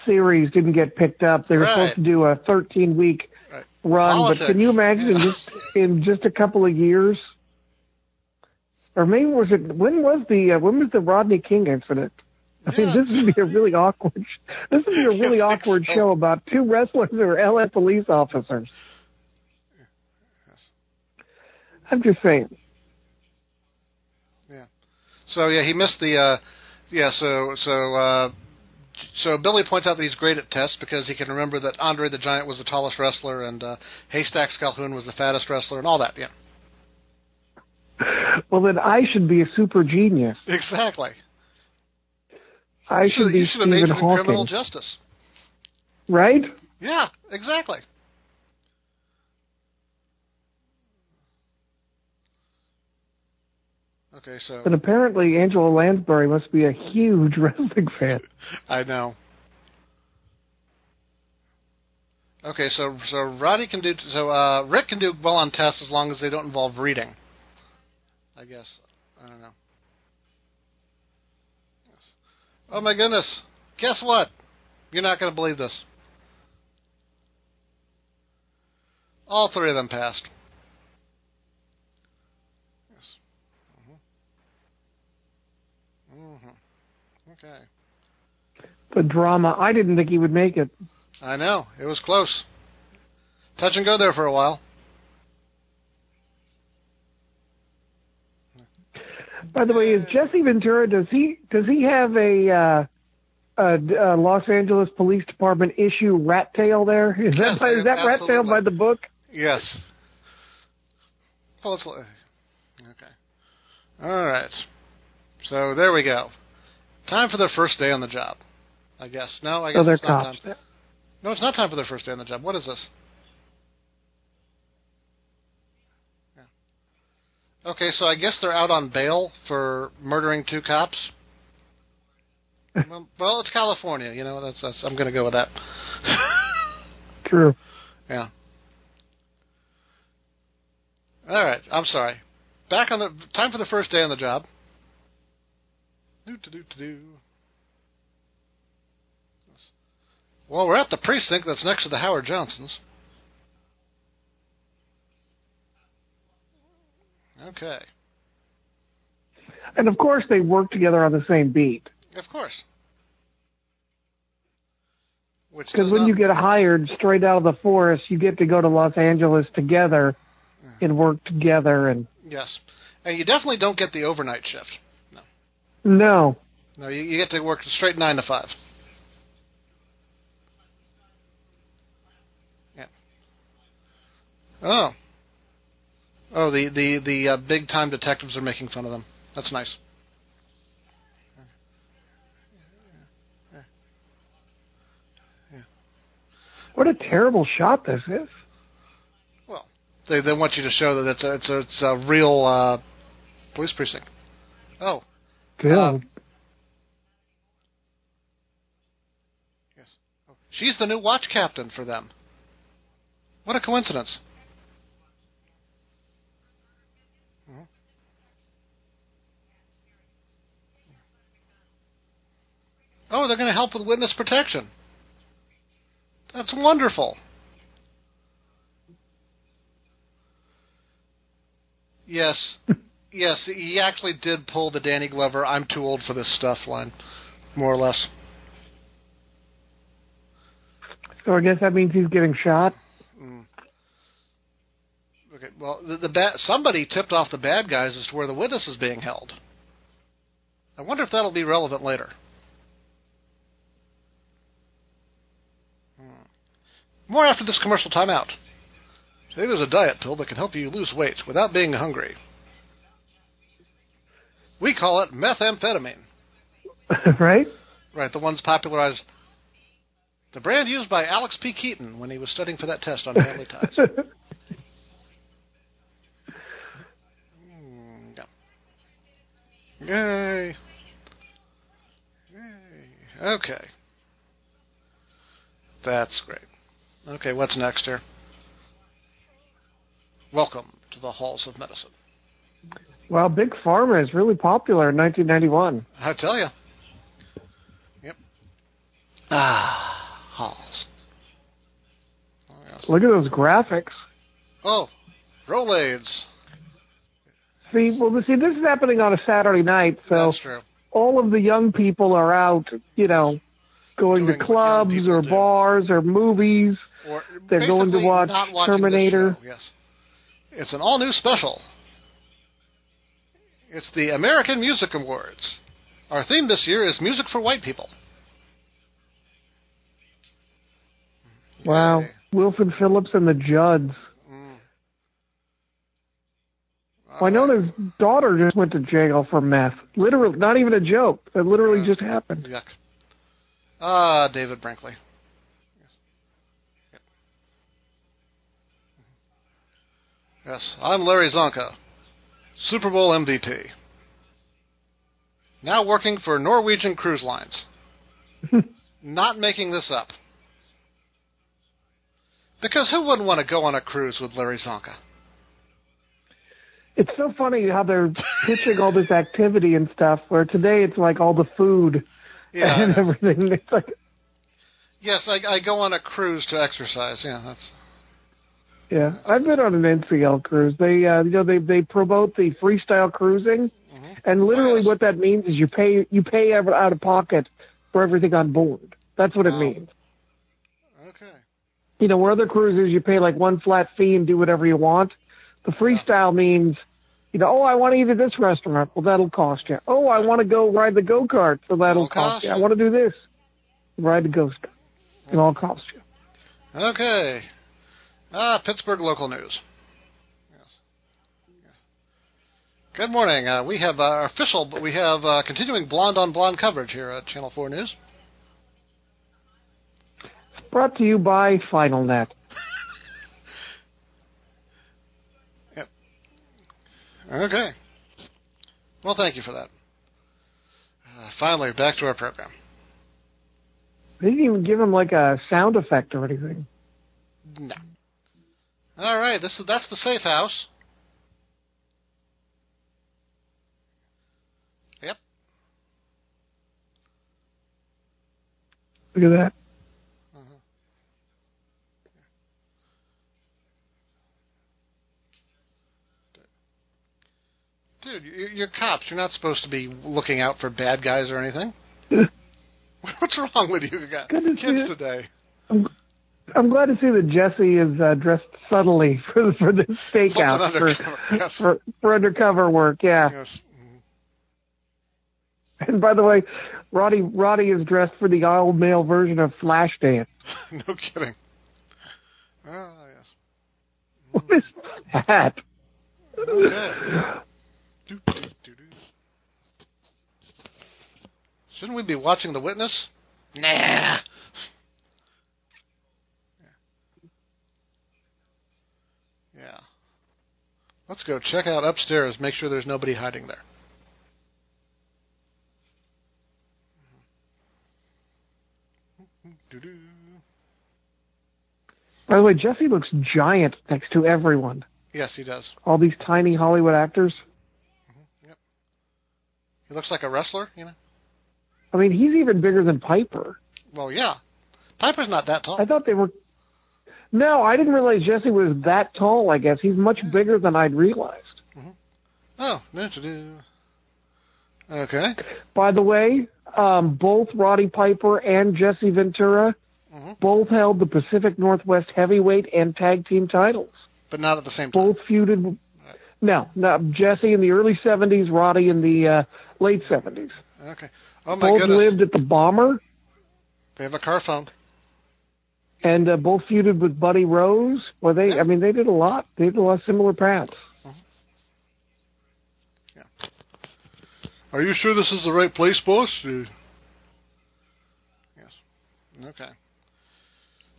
series didn't get picked up. They were supposed to do a 13-week run, but can you imagine in just a couple of years? Or maybe when was the Rodney King incident? This would be a really awkward. This would be a really awkward show about two wrestlers who are LA police officers. I'm just saying. Yeah. So he missed the. So Billy points out that he's great at tests because he can remember that Andre the Giant was the tallest wrestler and Haystacks Calhoun was the fattest wrestler and all that. Yeah. Well, then I should be a super genius. Exactly. You should have majored in criminal justice. Right? Yeah, exactly. Okay, so... And apparently Angela Lansbury must be a huge wrestling fan. I know. Okay, so Roddy can do... So Rick can do well on tests as long as they don't involve reading. I guess. I don't know. Oh, my goodness. Guess what? You're not going to believe this. All three of them passed. Yes. Mm-hmm. Mm-hmm. Okay. The drama. I didn't think he would make it. I know. It was close. Touch and go there for a while. By the way, is Jesse Ventura, does he have a Los Angeles Police Department issue rat tail there? Is that rat tail by the book? Yes. Well, okay. All right. So there we go. Time for their first day on the job, I guess. No, I guess it's not cops. Time. No, it's not time for their first day on the job. What is this? Okay, so I guess they're out on bail for murdering two cops. Well, it's California, that's I'm going to go with that. True. Yeah. All right, I'm sorry. Back on the time for the first day on the job. Do. Well, we're at the precinct that's next to the Howard Johnsons. Okay. And, of course, they work together on the same beat. Of course. Because when you get hired straight out of the forest, you get to go to Los Angeles together and work together. Yes. And you definitely don't get the overnight shift. No. No, you get to work straight 9 to 5. Yeah. Oh. Oh, the big-time detectives are making fun of them. That's nice. Yeah. What a terrible shot this is. Well, they want you to show that it's a real police precinct. Oh. Good. Yes. Oh. She's the new watch captain for them. What a coincidence. Oh, they're going to help with witness protection. That's wonderful. Yes. Yes, he actually did pull the Danny Glover, I'm too old for this stuff line, more or less. So I guess that means he's getting shot? Mm. Okay, well, somebody tipped off the bad guys as to where the witness is being held. I wonder if that'll be relevant later. More after this commercial timeout. Today there's a diet pill that can help you lose weight without being hungry. We call it methamphetamine. Right? Right, the ones popularized. The brand used by Alex P. Keaton when he was studying for that test on Family Ties. No. Yay. Okay. That's great. Okay, what's next here? Welcome to the halls of medicine. Well, Big Pharma is really popular in 1991. I tell you. Yep. Ah, halls. Look at those graphics. Oh, Rolaids. See, this is happening on a Saturday night, so that's true. All of the young people are out, you know, going to clubs or bars or movies. Or they're going to watch Terminator. Yes. It's an all-new special. It's the American Music Awards. Our theme this year is music for white people. Wow. Yay. Wilson Phillips and the Judds. Mm. Well, I know his daughter just went to jail for meth. Literally, not even a joke. That literally just happened. Yuck. Ah, David Brinkley. Yes, I'm Larry Zonka, Super Bowl MVP. Now working for Norwegian Cruise Lines. Not making this up. Because who wouldn't want to go on a cruise with Larry Zonka? It's so funny how they're pitching all this activity and stuff, where today it's like all the food and everything. It's like, yes, I go on a cruise to exercise. Yeah, that's... Yeah, I've been on an NCL cruise. They, you know, they promote the freestyle cruising, and literally what that means is you pay out of pocket for everything on board. That's what it means. Okay. You know, where other cruises you pay like one flat fee and do whatever you want. The freestyle means, you know, oh, I want to eat at this restaurant. Well, that'll cost you. Oh, I want to go ride the go kart. So that'll cost you. I want to do this. Ride the ghost. It'll all cost you. Okay. Ah, Pittsburgh local news. Yes. Good morning. We have our official, but we have continuing blonde on blonde coverage here at Channel 4 News. It's brought to you by FinalNet. Yep. Okay. Well, thank you for that. Finally, back to our program. They didn't even give him like a sound effect or anything. No. All right, that's the safe house. Yep. Look at that. Dude, you're cops. You're not supposed to be looking out for bad guys or anything. What's wrong with you guys? Kids today. I'm glad to see that Jesse is dressed subtly for this stakeout for undercover work. Yeah. Yes. Mm-hmm. And by the way, Roddy is dressed for the old male version of Flashdance. No kidding. Oh yes. What is that? Okay. Shouldn't we be watching The Witness? Nah. Yeah. Let's go check out upstairs, make sure there's nobody hiding there. By the way, Jesse looks giant next to everyone. Yes, he does. All these tiny Hollywood actors. Mm-hmm. Yep. He looks like a wrestler, you know? I mean, he's even bigger than Piper. Well, yeah. Piper's not that tall. I thought they were... No, I didn't realize Jesse was that tall, I guess. He's much bigger than I'd realized. Mm-hmm. Oh, no to do. Okay. By the way, both Roddy Piper and Jesse Ventura both held the Pacific Northwest heavyweight and tag team titles. But not at the same time. Both feuded. Right. No, Jesse in the early 70s, Roddy in the late 70s. Okay. Oh, my goodness. Both lived at the Bomber. They have a car phone. And both feuded with Buddy Rose. Well, I mean, they did a lot. They did a lot of similar paths. Uh-huh. Yeah. Are you sure this is the right place, boss? Yes. Okay.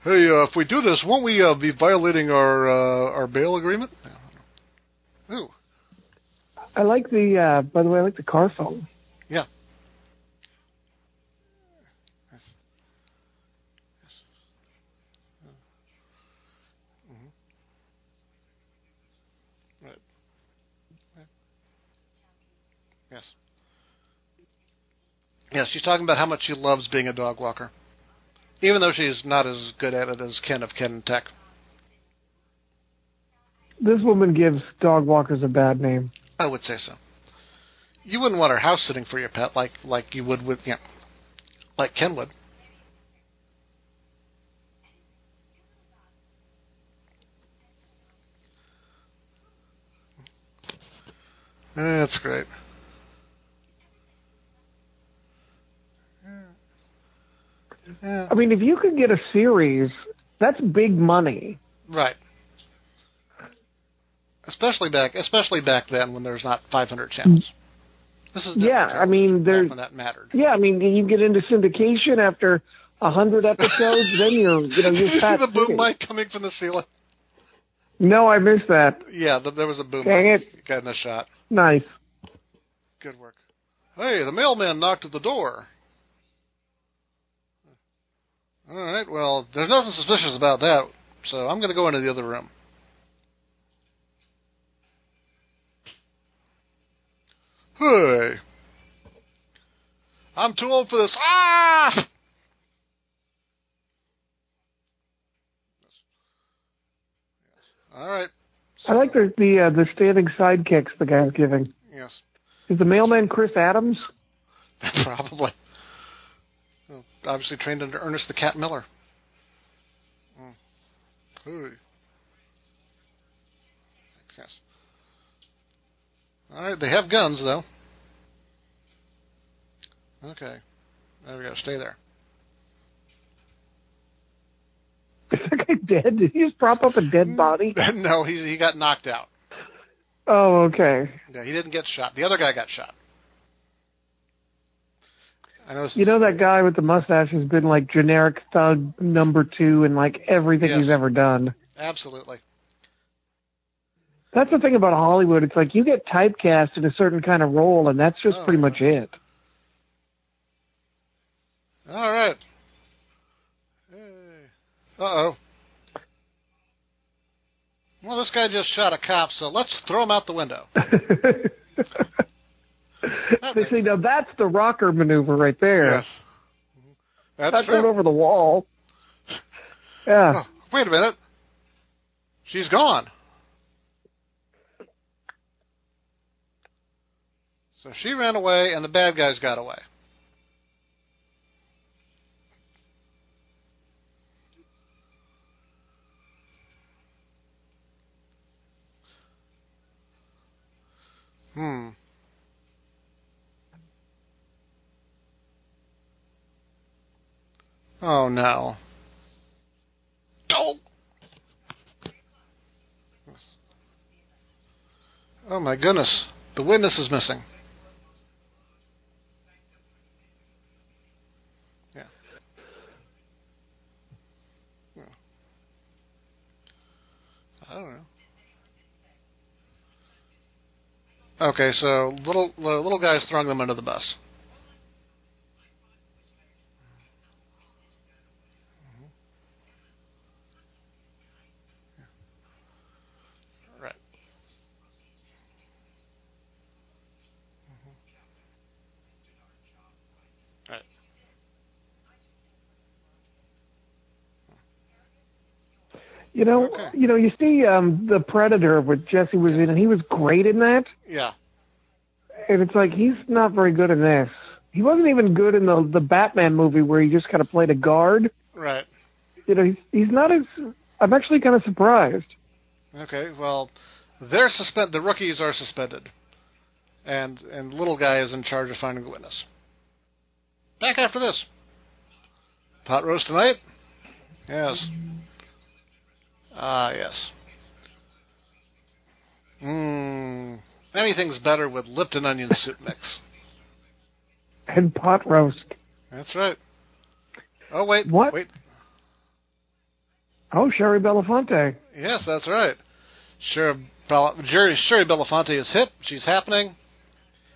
Hey, if we do this, won't we be violating our bail agreement? Ooh. I like the, by the way, I like the car phone. Yeah. Yes, she's talking about how much she loves being a dog walker, even though she's not as good at it as Ken of Ken and Tech. This woman gives dog walkers a bad name. I would say so. You wouldn't want her house sitting for your pet like you would with, like Ken would. That's great. Yeah. I mean, if you could get a series, that's big money. Right. Especially back then when there's not 500 channels. This is back when that mattered. Yeah, I mean, you get into syndication after 100 episodes, then you're you see the boom mic coming from the ceiling? No, I missed that. Yeah, there was a boom mic. Dang it. Got in the shot. Nice. Good work. Hey, the mailman knocked at the door. All right, well, there's nothing suspicious about that, so I'm going to go into the other room. Hey. I'm too old for this. Ah! All right. So, I like the standing sidekicks the guy's giving. Yes. Is the mailman Chris Adams? Probably. Obviously trained under Ernest the Cat Miller. Hey. Yes. All right, they have guns, though. Okay. Now we got to stay there. Is that guy dead? Did he just prop up a dead body? No, he got knocked out. Oh, okay. Yeah, he didn't get shot. The other guy got shot. You know that guy with the mustache has been like generic thug number 2 in like everything he's ever done. Absolutely. That's the thing about Hollywood. It's like you get typecast in a certain kind of role, and that's just pretty much it. All right. Uh-oh. Well, this guy just shot a cop, so let's throw him out the window. See, now that's the rocker maneuver right there. Yes. That's true. Right over the wall. Yeah. Oh, wait a minute. She's gone. So she ran away, and the bad guys got away. Hmm. Oh, no. Oh, my goodness. The witness is missing. Yeah. I don't know. Okay, so little guys throwing them under the bus. You know, okay. You know, you see The Predator, what Jesse was in, and he was great in that. Yeah. And it's like, he's not very good in this. He wasn't even good in the Batman movie where he just kind of played a guard. Right. You know, he's not as... I'm actually kind of surprised. Okay, well, the rookies are suspended. And little guy is in charge of finding the witness. Back after this. Pot roast tonight? Yes. Ah, yes. Anything's better with Lipton onion soup mix. and pot roast. That's right. Oh, wait. What? Wait. Oh, Sherry Belafonte. Yes, that's right. Sherry Belafonte is hip. She's happening.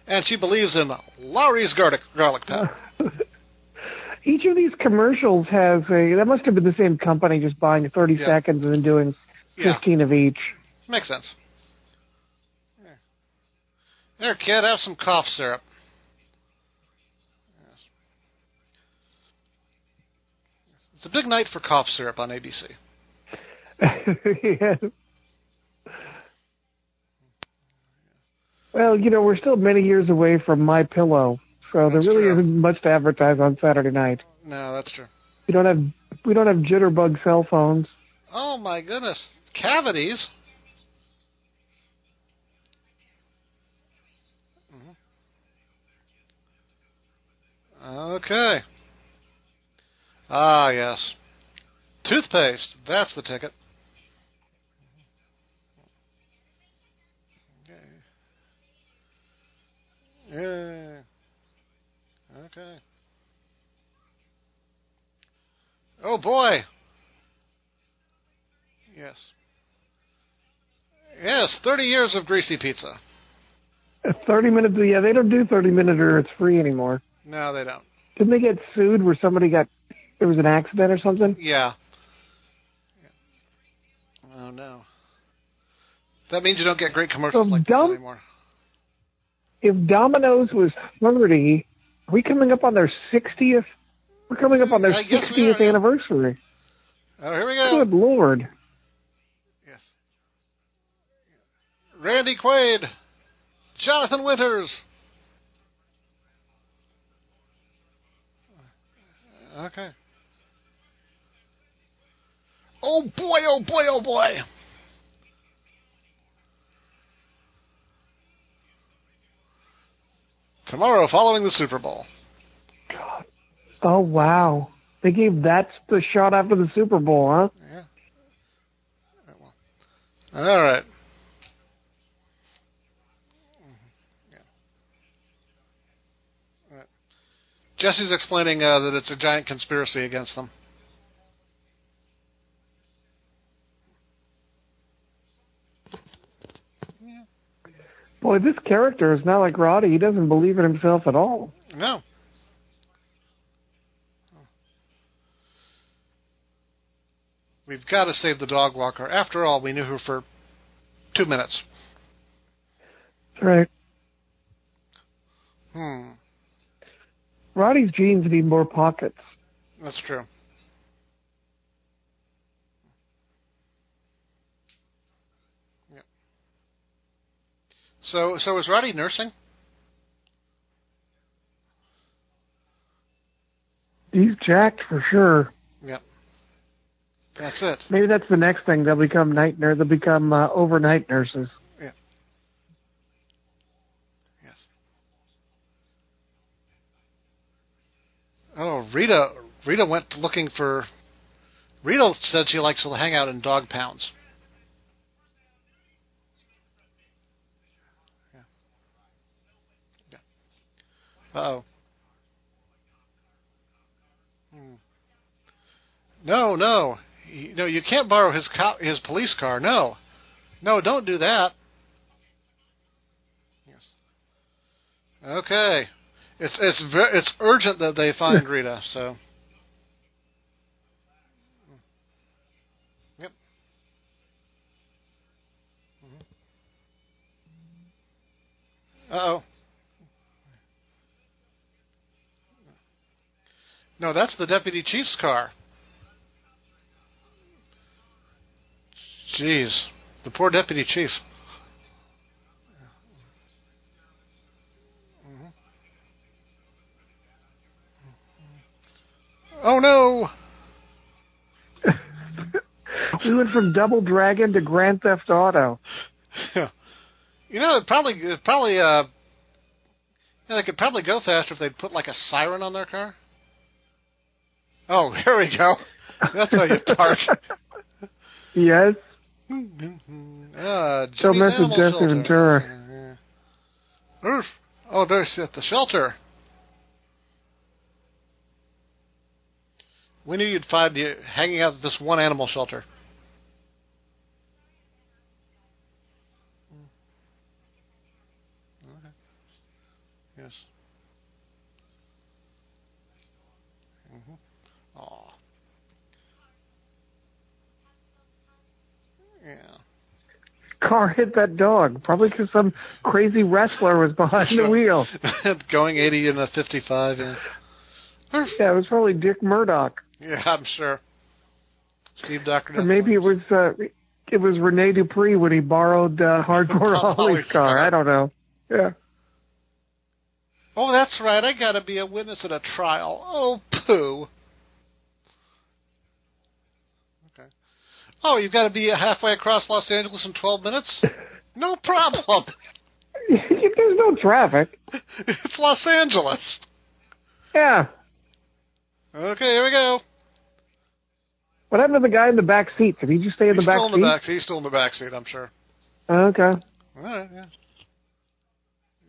And she believes in Lowry's garlic powder. Each of these commercials has a... That must have been the same company just buying 30 seconds and then doing 15 of each. Makes sense. There, kid, have some cough syrup. It's a big night for cough syrup on ABC. Yes. Well, you know, we're still many years away from My Pillow, so that's there really true. Isn't much to advertise on Saturday night. No, that's true. We don't have jitterbug cell phones. Oh my goodness, cavities. Okay. Ah, yes. Toothpaste. That's the ticket. Yeah. Okay. Oh, boy. Yes. Yes, 30 years of greasy pizza. 30 minutes, yeah, they don't do 30 minutes or it's free anymore. No, they don't. Didn't they get sued where somebody got... There was an accident or something? Yeah. Oh, no. That means you don't get great commercials like this anymore. If Domino's was 30, are we coming up on their 60th? We're coming up on their 60th anniversary. Oh, here we go. Good Lord. Yes. Randy Quaid. Jonathan Winters. Okay. Oh, boy, oh, boy, oh, boy. Tomorrow, following the Super Bowl. God. Oh, wow. They gave that the shot after the Super Bowl, huh? Yeah. All right. Jesse's explaining that it's a giant conspiracy against them. Boy, this character is not like Roddy. He doesn't believe in himself at all. No. We've got to save the dog walker. After all, we knew her for 2 minutes. Right. Roddy's jeans need more pockets. That's true. Yep. So is Roddy nursing? He's jacked for sure. Yep. That's it. Maybe that's the next thing. They'll become overnight nurses. Oh, Rita went looking for... Rita said she likes to hang out in dog pounds. Yeah. Yeah. Uh-oh. No. No, you can't borrow his police car. No. No, don't do that. Yes. Okay. It's urgent that they find Rita. So, yep. Uh-oh. No, that's the deputy chief's car. Jeez, the poor deputy chief. Oh, no! We went from Double Dragon to Grand Theft Auto. Yeah. You know, they could probably go faster if they'd put, like, a siren on their car. Oh, here we go. That's how you park. Yes. So message Jesse Ventura. Oof. Oh, there's at the shelter. We knew you'd find you hanging out at this one animal shelter. Okay. Yes. Mm-hmm. Aw. Yeah. Car hit that dog, probably because some crazy wrestler was behind the wheel. Going 80 in a 55. Yeah. Yeah, it was probably Dick Murdoch. Yeah, I'm sure. Steve Doctor. Or maybe it was Rene Dupree when he borrowed Hardcore Holly's car. I don't know. Yeah. Oh, that's right. I got to be a witness at a trial. Oh, poo. Okay. Oh, you've got to be halfway across Los Angeles in 12 minutes? No problem. There's no traffic. It's Los Angeles. Yeah. Okay, here we go. What happened to the guy in the back seat? Did he just stay in the back seat? He's still in the back seat, I'm sure. Okay. All right, yeah.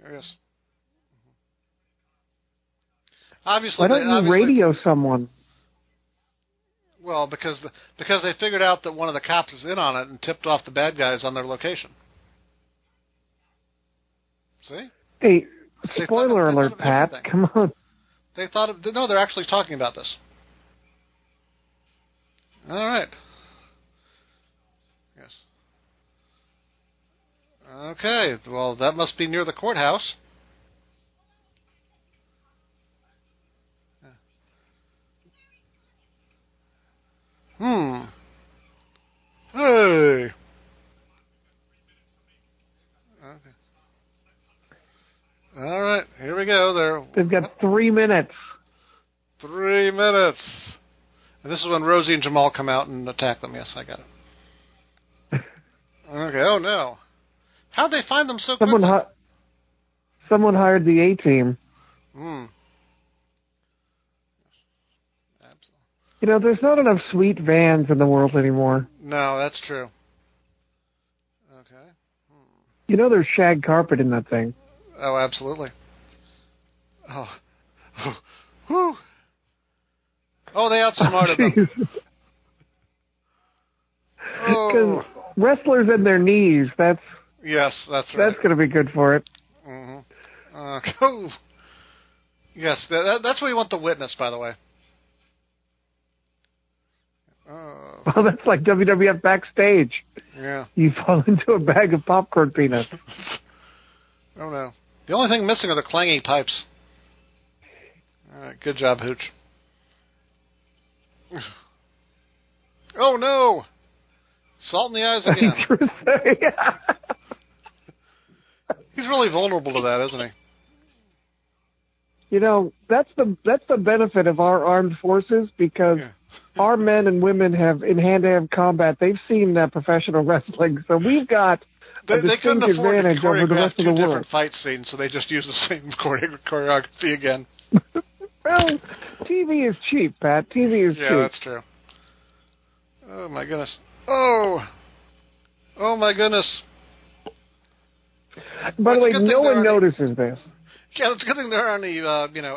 There he is. Obviously, Why don't you radio someone? Well, because they figured out that one of the cops is in on it and tipped off the bad guys on their location. See? Hey, spoiler alert, Pat. Everything. Come on. They thought of... No, they're actually talking about this. All right. Yes. Okay. Well, that must be near the courthouse. Hmm. Hey. All right, here we go. They've got 3 minutes. 3 minutes. And this is when Rosie and Jamal come out and attack them. Yes, I got it. Okay, oh no. How'd they find them so quickly? Someone hired the A-team. Hmm. You know, there's not enough sweet vans in the world anymore. No, that's true. Okay. You know there's shag carpet in that thing. Oh, absolutely. Oh, whew. Oh, they outsmarted them. Oh. Wrestlers and their knees, that's right. That's going to be good for it. Mm-hmm. Yes, that's where you want the witness, by the way. Oh, that's like WWF backstage. Yeah. You fall into a bag of popcorn peanuts. Oh, no. The only thing missing are the clangy pipes. All right, good job, Hooch. Oh, no! Salt in the eyes again. He's really vulnerable to that, isn't he? You know, that's the benefit of our armed forces, because our men and women have, in hand-to-hand combat, they've seen professional wrestling, so we've got... They couldn't afford to choreograph two different fight scenes, so they just use the same choreography again. Well, TV is cheap, Pat. TV is cheap. Yeah, that's true. Oh, my goodness. Oh, my goodness. By the way, no one notices this. Yeah, it's a good thing there aren't any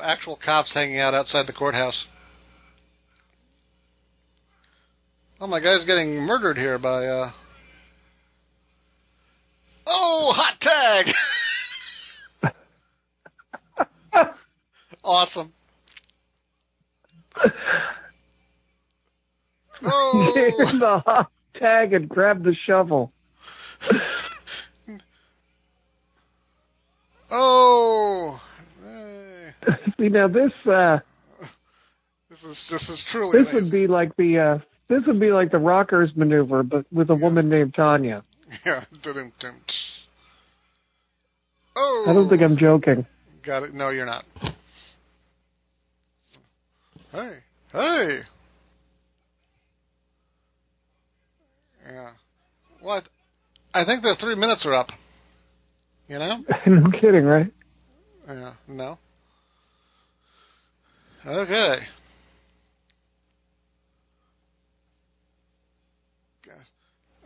actual cops hanging out outside the courthouse. Oh, my guy's getting murdered here by... Oh, hot tag! Awesome. Oh. Give the hot tag and grab the shovel. Oh. See, now this. This is truly. This amazing. Would be like the. This would be like the Rockers maneuver, but with a woman named Tanya. Yeah, oh! I don't think I'm joking. Got it. No, you're not. Hey! Yeah. What? I think their 3 minutes are up. You know? No kidding, right? Yeah. No. Okay.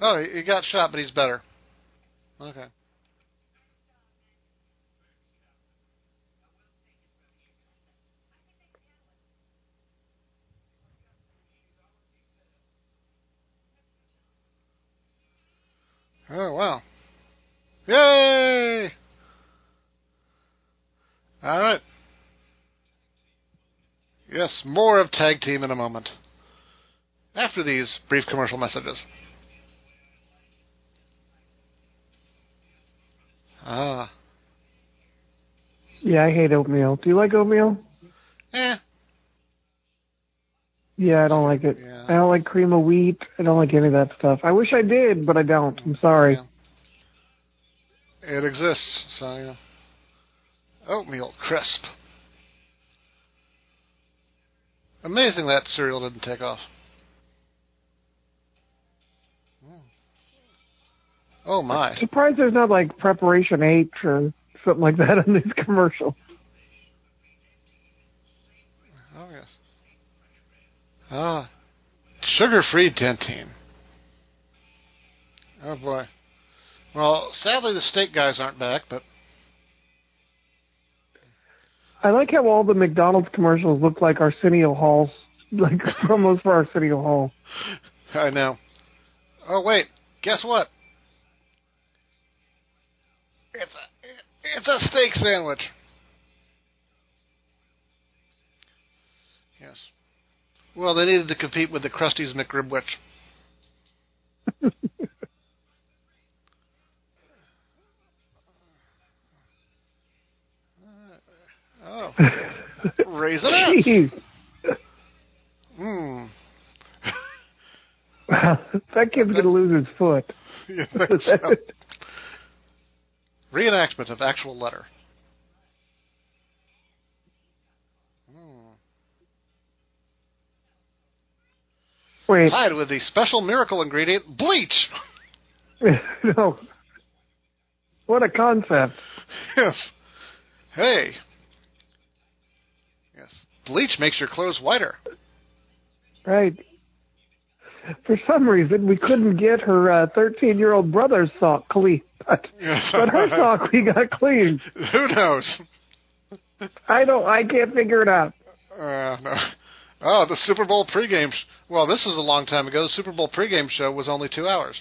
Oh, he got shot, but he's better. Okay. Oh, wow. Yay! All right. Yes, more of Tag Team in a moment. After these brief commercial messages. Ah. Yeah, I hate oatmeal. Do you like oatmeal? Eh. Yeah, I don't like it. Yeah. I don't like cream of wheat. I don't like any of that stuff. I wish I did, but I don't. I'm sorry. Yeah. It exists, so yeah. Oatmeal crisp. Amazing that cereal didn't take off. Oh, my. I'm surprised there's not, like, Preparation H or something like that in these commercials. Oh, yes. Ah. Sugar-free dentine. Oh, boy. Well, sadly, the steak guys aren't back, but... I like how all the McDonald's commercials look like Arsenio Hall's, like, promos for Arsenio Hall. I know. Oh, wait. Guess what? It's a steak sandwich. Yes. Well, they needed to compete with the Krusty's McRib Witch. Oh. Raise it up. Mm. That kid's going to lose his foot. You think so? Reenactment of actual letter. Wait. Tied with the special miracle ingredient, bleach. No. What a concept. Yes. Hey. Yes. Bleach makes your clothes whiter. Right. For some reason, we couldn't get her 13-year-old brother's sock clean. But her sock, we got clean. Who knows? I can't figure it out. No. Oh, the Super Bowl pregame. Well, this is a long time ago. The Super Bowl pregame show was only 2 hours.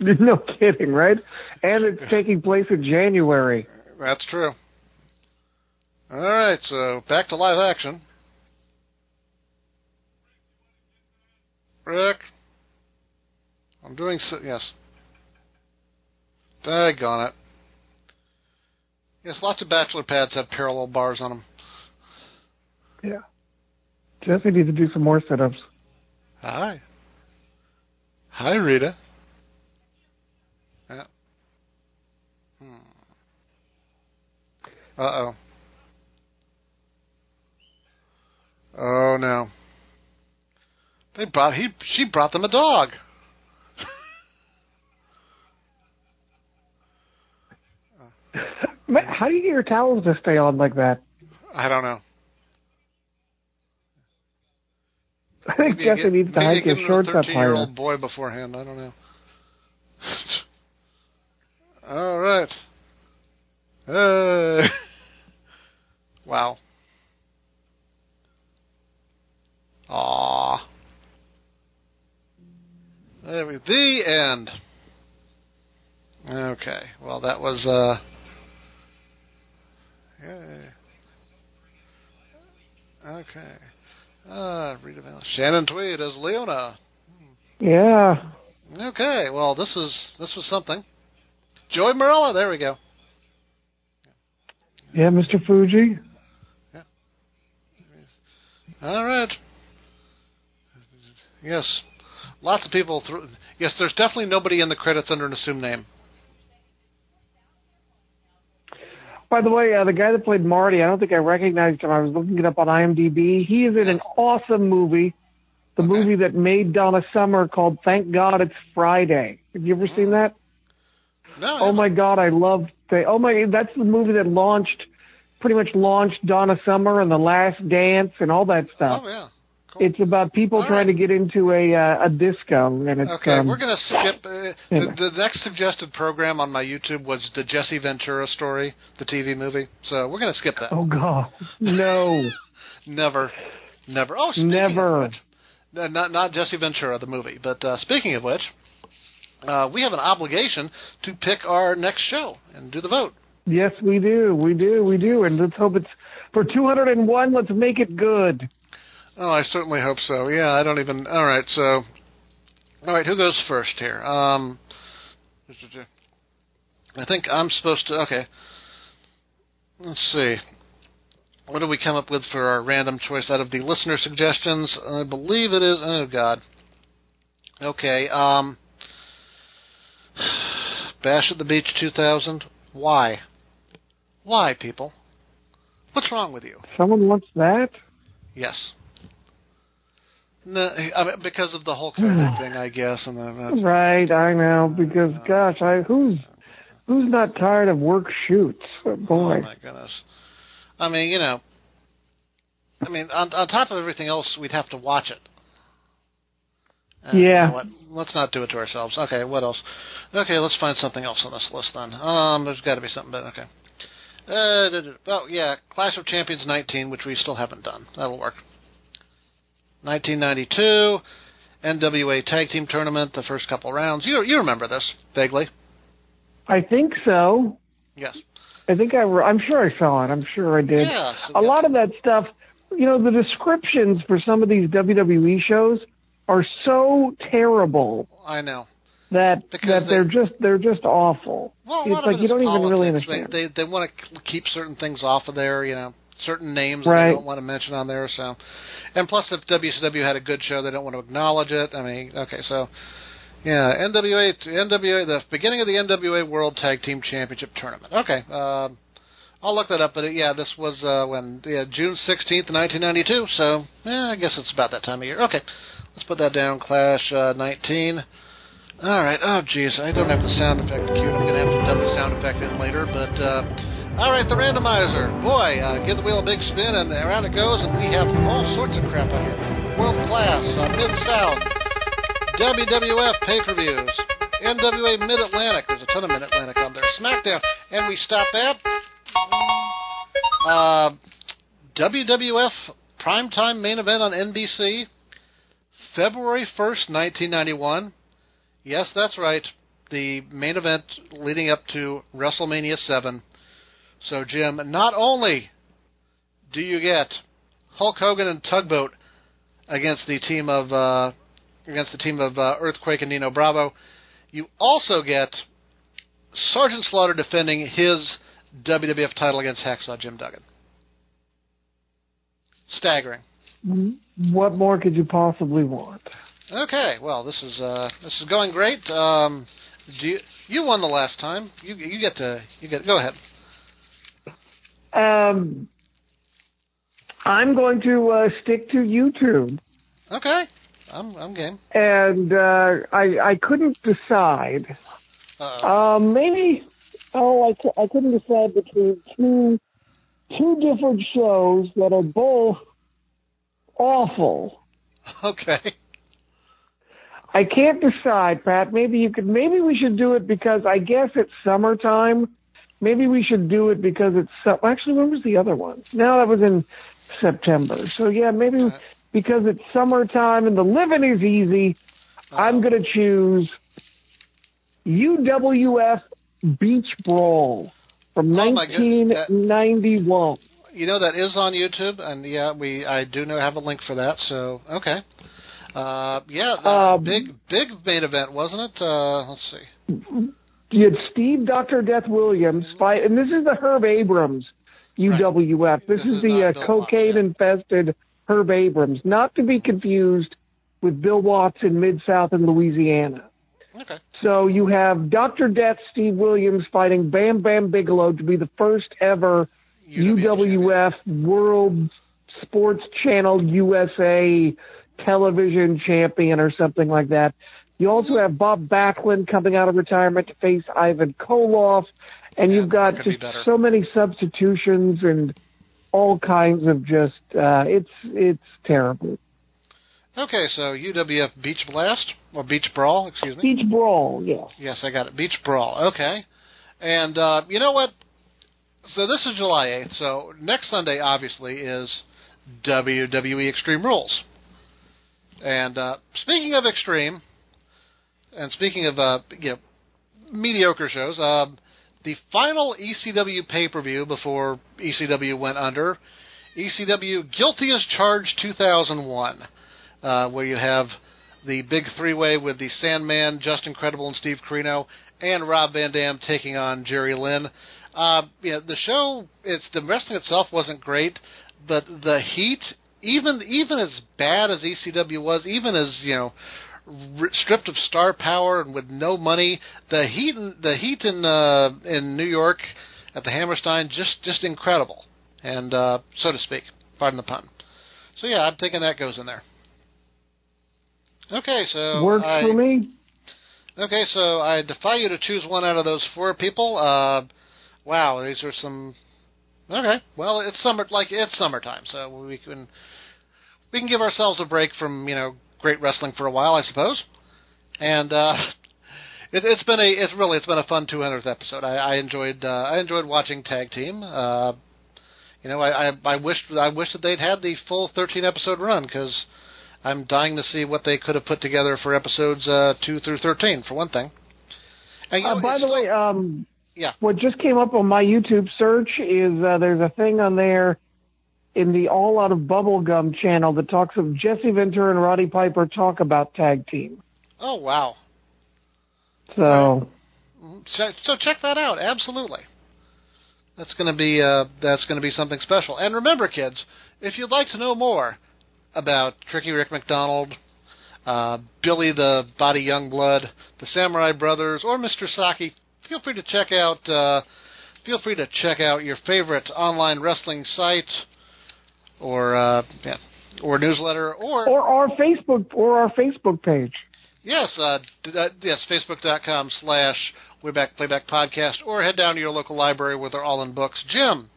No kidding, right? And it's taking place in January. That's true. All right, so back to live action. Rick. I'm doing... Yes. Daggone it. Yes, lots of bachelor pads have parallel bars on them. Yeah. Jesse needs to do some more sit-ups. Hi. Hi, Rita. Yeah. Uh-oh. Oh, no. She brought them a dog. How do you get your towels to stay on like that? I don't know. I think Jesse needs to hike his shorts up higher. Maybe you get a 13-year-old boy beforehand. I don't know. All right. Wow. Aww. There we go. The end. Okay. Well, that was... Yeah. Okay. Rita Valley. Shannon Tweed as Leona. Yeah. Okay. Well, this was something. Joey Morella. There we go. Yeah, Mr. Fuji. Yeah. All right. Yes. Lots of people. Yes, there's definitely nobody in the credits under an assumed name. By the way, the guy that played Marty, I don't think I recognized him. I was looking it up on IMDb. He is in an awesome movie, movie that made Donna Summer called Thank God It's Friday. Have you ever seen that? No. Oh, my God, I love that. Oh, my, that's the movie that pretty much launched Donna Summer and The Last Dance and all that stuff. Oh, yeah. Cool. It's about people trying to get into a disco. And it's, we're going to skip. The next suggested program on my YouTube was the Jesse Ventura story, the TV movie. So we're going to skip that. Oh, God. No. Never. Oh, speaking of which, not Jesse Ventura, the movie. But speaking of which, we have an obligation to pick our next show and do the vote. Yes, we do. We do. And let's hope it's for 201. Let's make it good. Oh, I certainly hope so. Yeah, I don't even. All right. So, all right. Who goes first here? I think I'm supposed to. Okay. Let's see. What did we come up with for our random choice out of the listener suggestions? I believe it is. Oh, God. Okay. Bash at the Beach 2000. Why? Why, people? What's wrong with you? Someone wants that? Yes. No, I mean, because of the Hulk Hogan thing, I guess. And the, right, I know. Because, gosh, who's not tired of work shoots? Oh, boy. Oh, my goodness. I mean, you know, on top of everything else, we'd have to watch it. And yeah. You know what? Let's not do it to ourselves. Okay, what else? Okay, let's find something else on this list then. There's got to be something better. Okay. Oh, yeah, Clash of Champions 19, which we still haven't done. That'll work. 1992, NWA Tag Team Tournament, the first couple rounds. You remember this, vaguely? I think so. Yes. I think I'm sure I saw it. I'm sure I did. Yeah, a lot of that stuff, you know, the descriptions for some of these WWE shows are so terrible. I know that they're just awful. Well, a lot of it is politics. You don't even really understand. They want to keep certain things off of there, you know, certain names right. They don't want to mention on there. So, and plus, if WCW had a good show, they don't want to acknowledge it. I mean, okay, so. Yeah, NWA, the beginning of the NWA World Tag Team Championship Tournament. Okay, I'll look that up. But yeah, this was June 16th, 1992. So yeah, I guess it's about that time of year. Okay, let's put that down. Clash 19. All right. Oh geez, I don't have the sound effect queued. I'm gonna have to dump the sound effect in later. But all right, the randomizer. Boy, give the wheel a big spin, and around it goes, and we have all sorts of crap on here. World Class, Mid-South. WWF pay-per-views, NWA Mid-Atlantic, there's a ton of Mid-Atlantic on there, SmackDown, and we stop at WWF Primetime Main Event on NBC, February 1st, 1991. Yes, that's right, the main event leading up to WrestleMania 7. So, Jim, not only do you get Hulk Hogan and Tugboat against the team of Earthquake and Dino Bravo, you also get Sergeant Slaughter defending his WWF title against Hacksaw Jim Duggan. Staggering. What more could you possibly want? Okay, well, this is going great. You won the last time. You get to go ahead. I'm going to stick to YouTube. Okay. I'm game. And I couldn't decide. I couldn't decide between two different shows that are both awful. Okay. I can't decide, Pat. Maybe we should do it because I guess it's summertime. Maybe we should do it because it's actually, when was the other one? No, that was in September. So yeah, maybe. Okay. Because it's summertime and the living is easy, I'm going to choose UWF Beach Brawl from 1991. You know, that is on YouTube, and yeah, I do know have a link for that, so okay. Big main event, wasn't it? Let's see. You had Steve Dr. Death Williams fight, and this is the Herb Abrams UWF. Right. This is the cocaine-infested Herb Abrams, not to be confused with Bill Watts in Mid-South in Louisiana. Okay. So you have Dr. Death Steve Williams fighting Bam Bam Bigelow to be the first ever UWF World Sports Channel USA television champion or something like that. You also have Bob Backlund coming out of retirement to face Ivan Koloff, and you've got just so many substitutions and all kinds of just, it's terrible. Okay, so UWF Beach Blast, or Beach Brawl, excuse me. Beach Brawl, yes. Yes, I got it. Beach Brawl, okay. And you know what? So this is July 8th, so next Sunday, obviously, is WWE Extreme Rules. And speaking of Extreme, And speaking of mediocre shows, the final ECW pay-per-view before ECW went under, ECW Guilty as Charged 2001, where you have the big three-way with the Sandman, Justin Credible, and Steve Corino, and Rob Van Dam taking on Jerry Lynn. The show, the wrestling itself wasn't great, but the heat, even as bad as ECW was, even as, stripped of star power and with no money, the heat in New York at the Hammerstein, just incredible, and so to speak, pardon the pun. So yeah, I'm thinking that goes in there. Okay, so works for me. Okay, so I defy you to choose one out of those four people. Wow, these are some. Okay, well it's summertime, so we can give ourselves a break from great wrestling for a while, I suppose. And it's been a fun 200th episode. I enjoyed watching Tag Team. I wish that they'd had the full 13 episode run, because I'm dying to see what they could have put together for episodes 2 through 13, for one thing. And, what just came up on my YouTube search is there's a thing on there in the All Out of Bubblegum channel that talks of Jesse Ventura and Roddy Piper talk about Tag Team. Oh, wow. So check that out. Absolutely. That's going to be something special. And remember, kids, if you'd like to know more about Tricky Rick McDonald, Billy the Body Youngblood, the Samurai Brothers, or Mr. Saki, feel free to check out your favorite online wrestling site or newsletter or our Facebook page. Yes, facebook.com/WaybackPlaybackPodcast, or head down to your local library where they're all in books. Jim.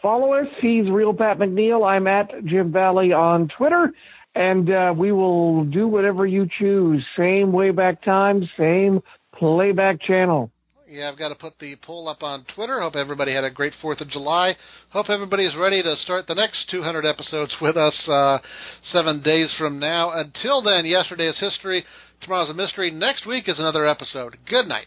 Follow us. He's Real Pat McNeil. I'm at Jim Valley on Twitter, and we will do whatever you choose. Same way back time, same playback channel. Yeah, I've got to put the poll up on Twitter. Hope everybody had a great 4th of July. Hope everybody's ready to start the next 200 episodes with us 7 days from now. Until then, yesterday is history. Tomorrow's a mystery. Next week is another episode. Good night.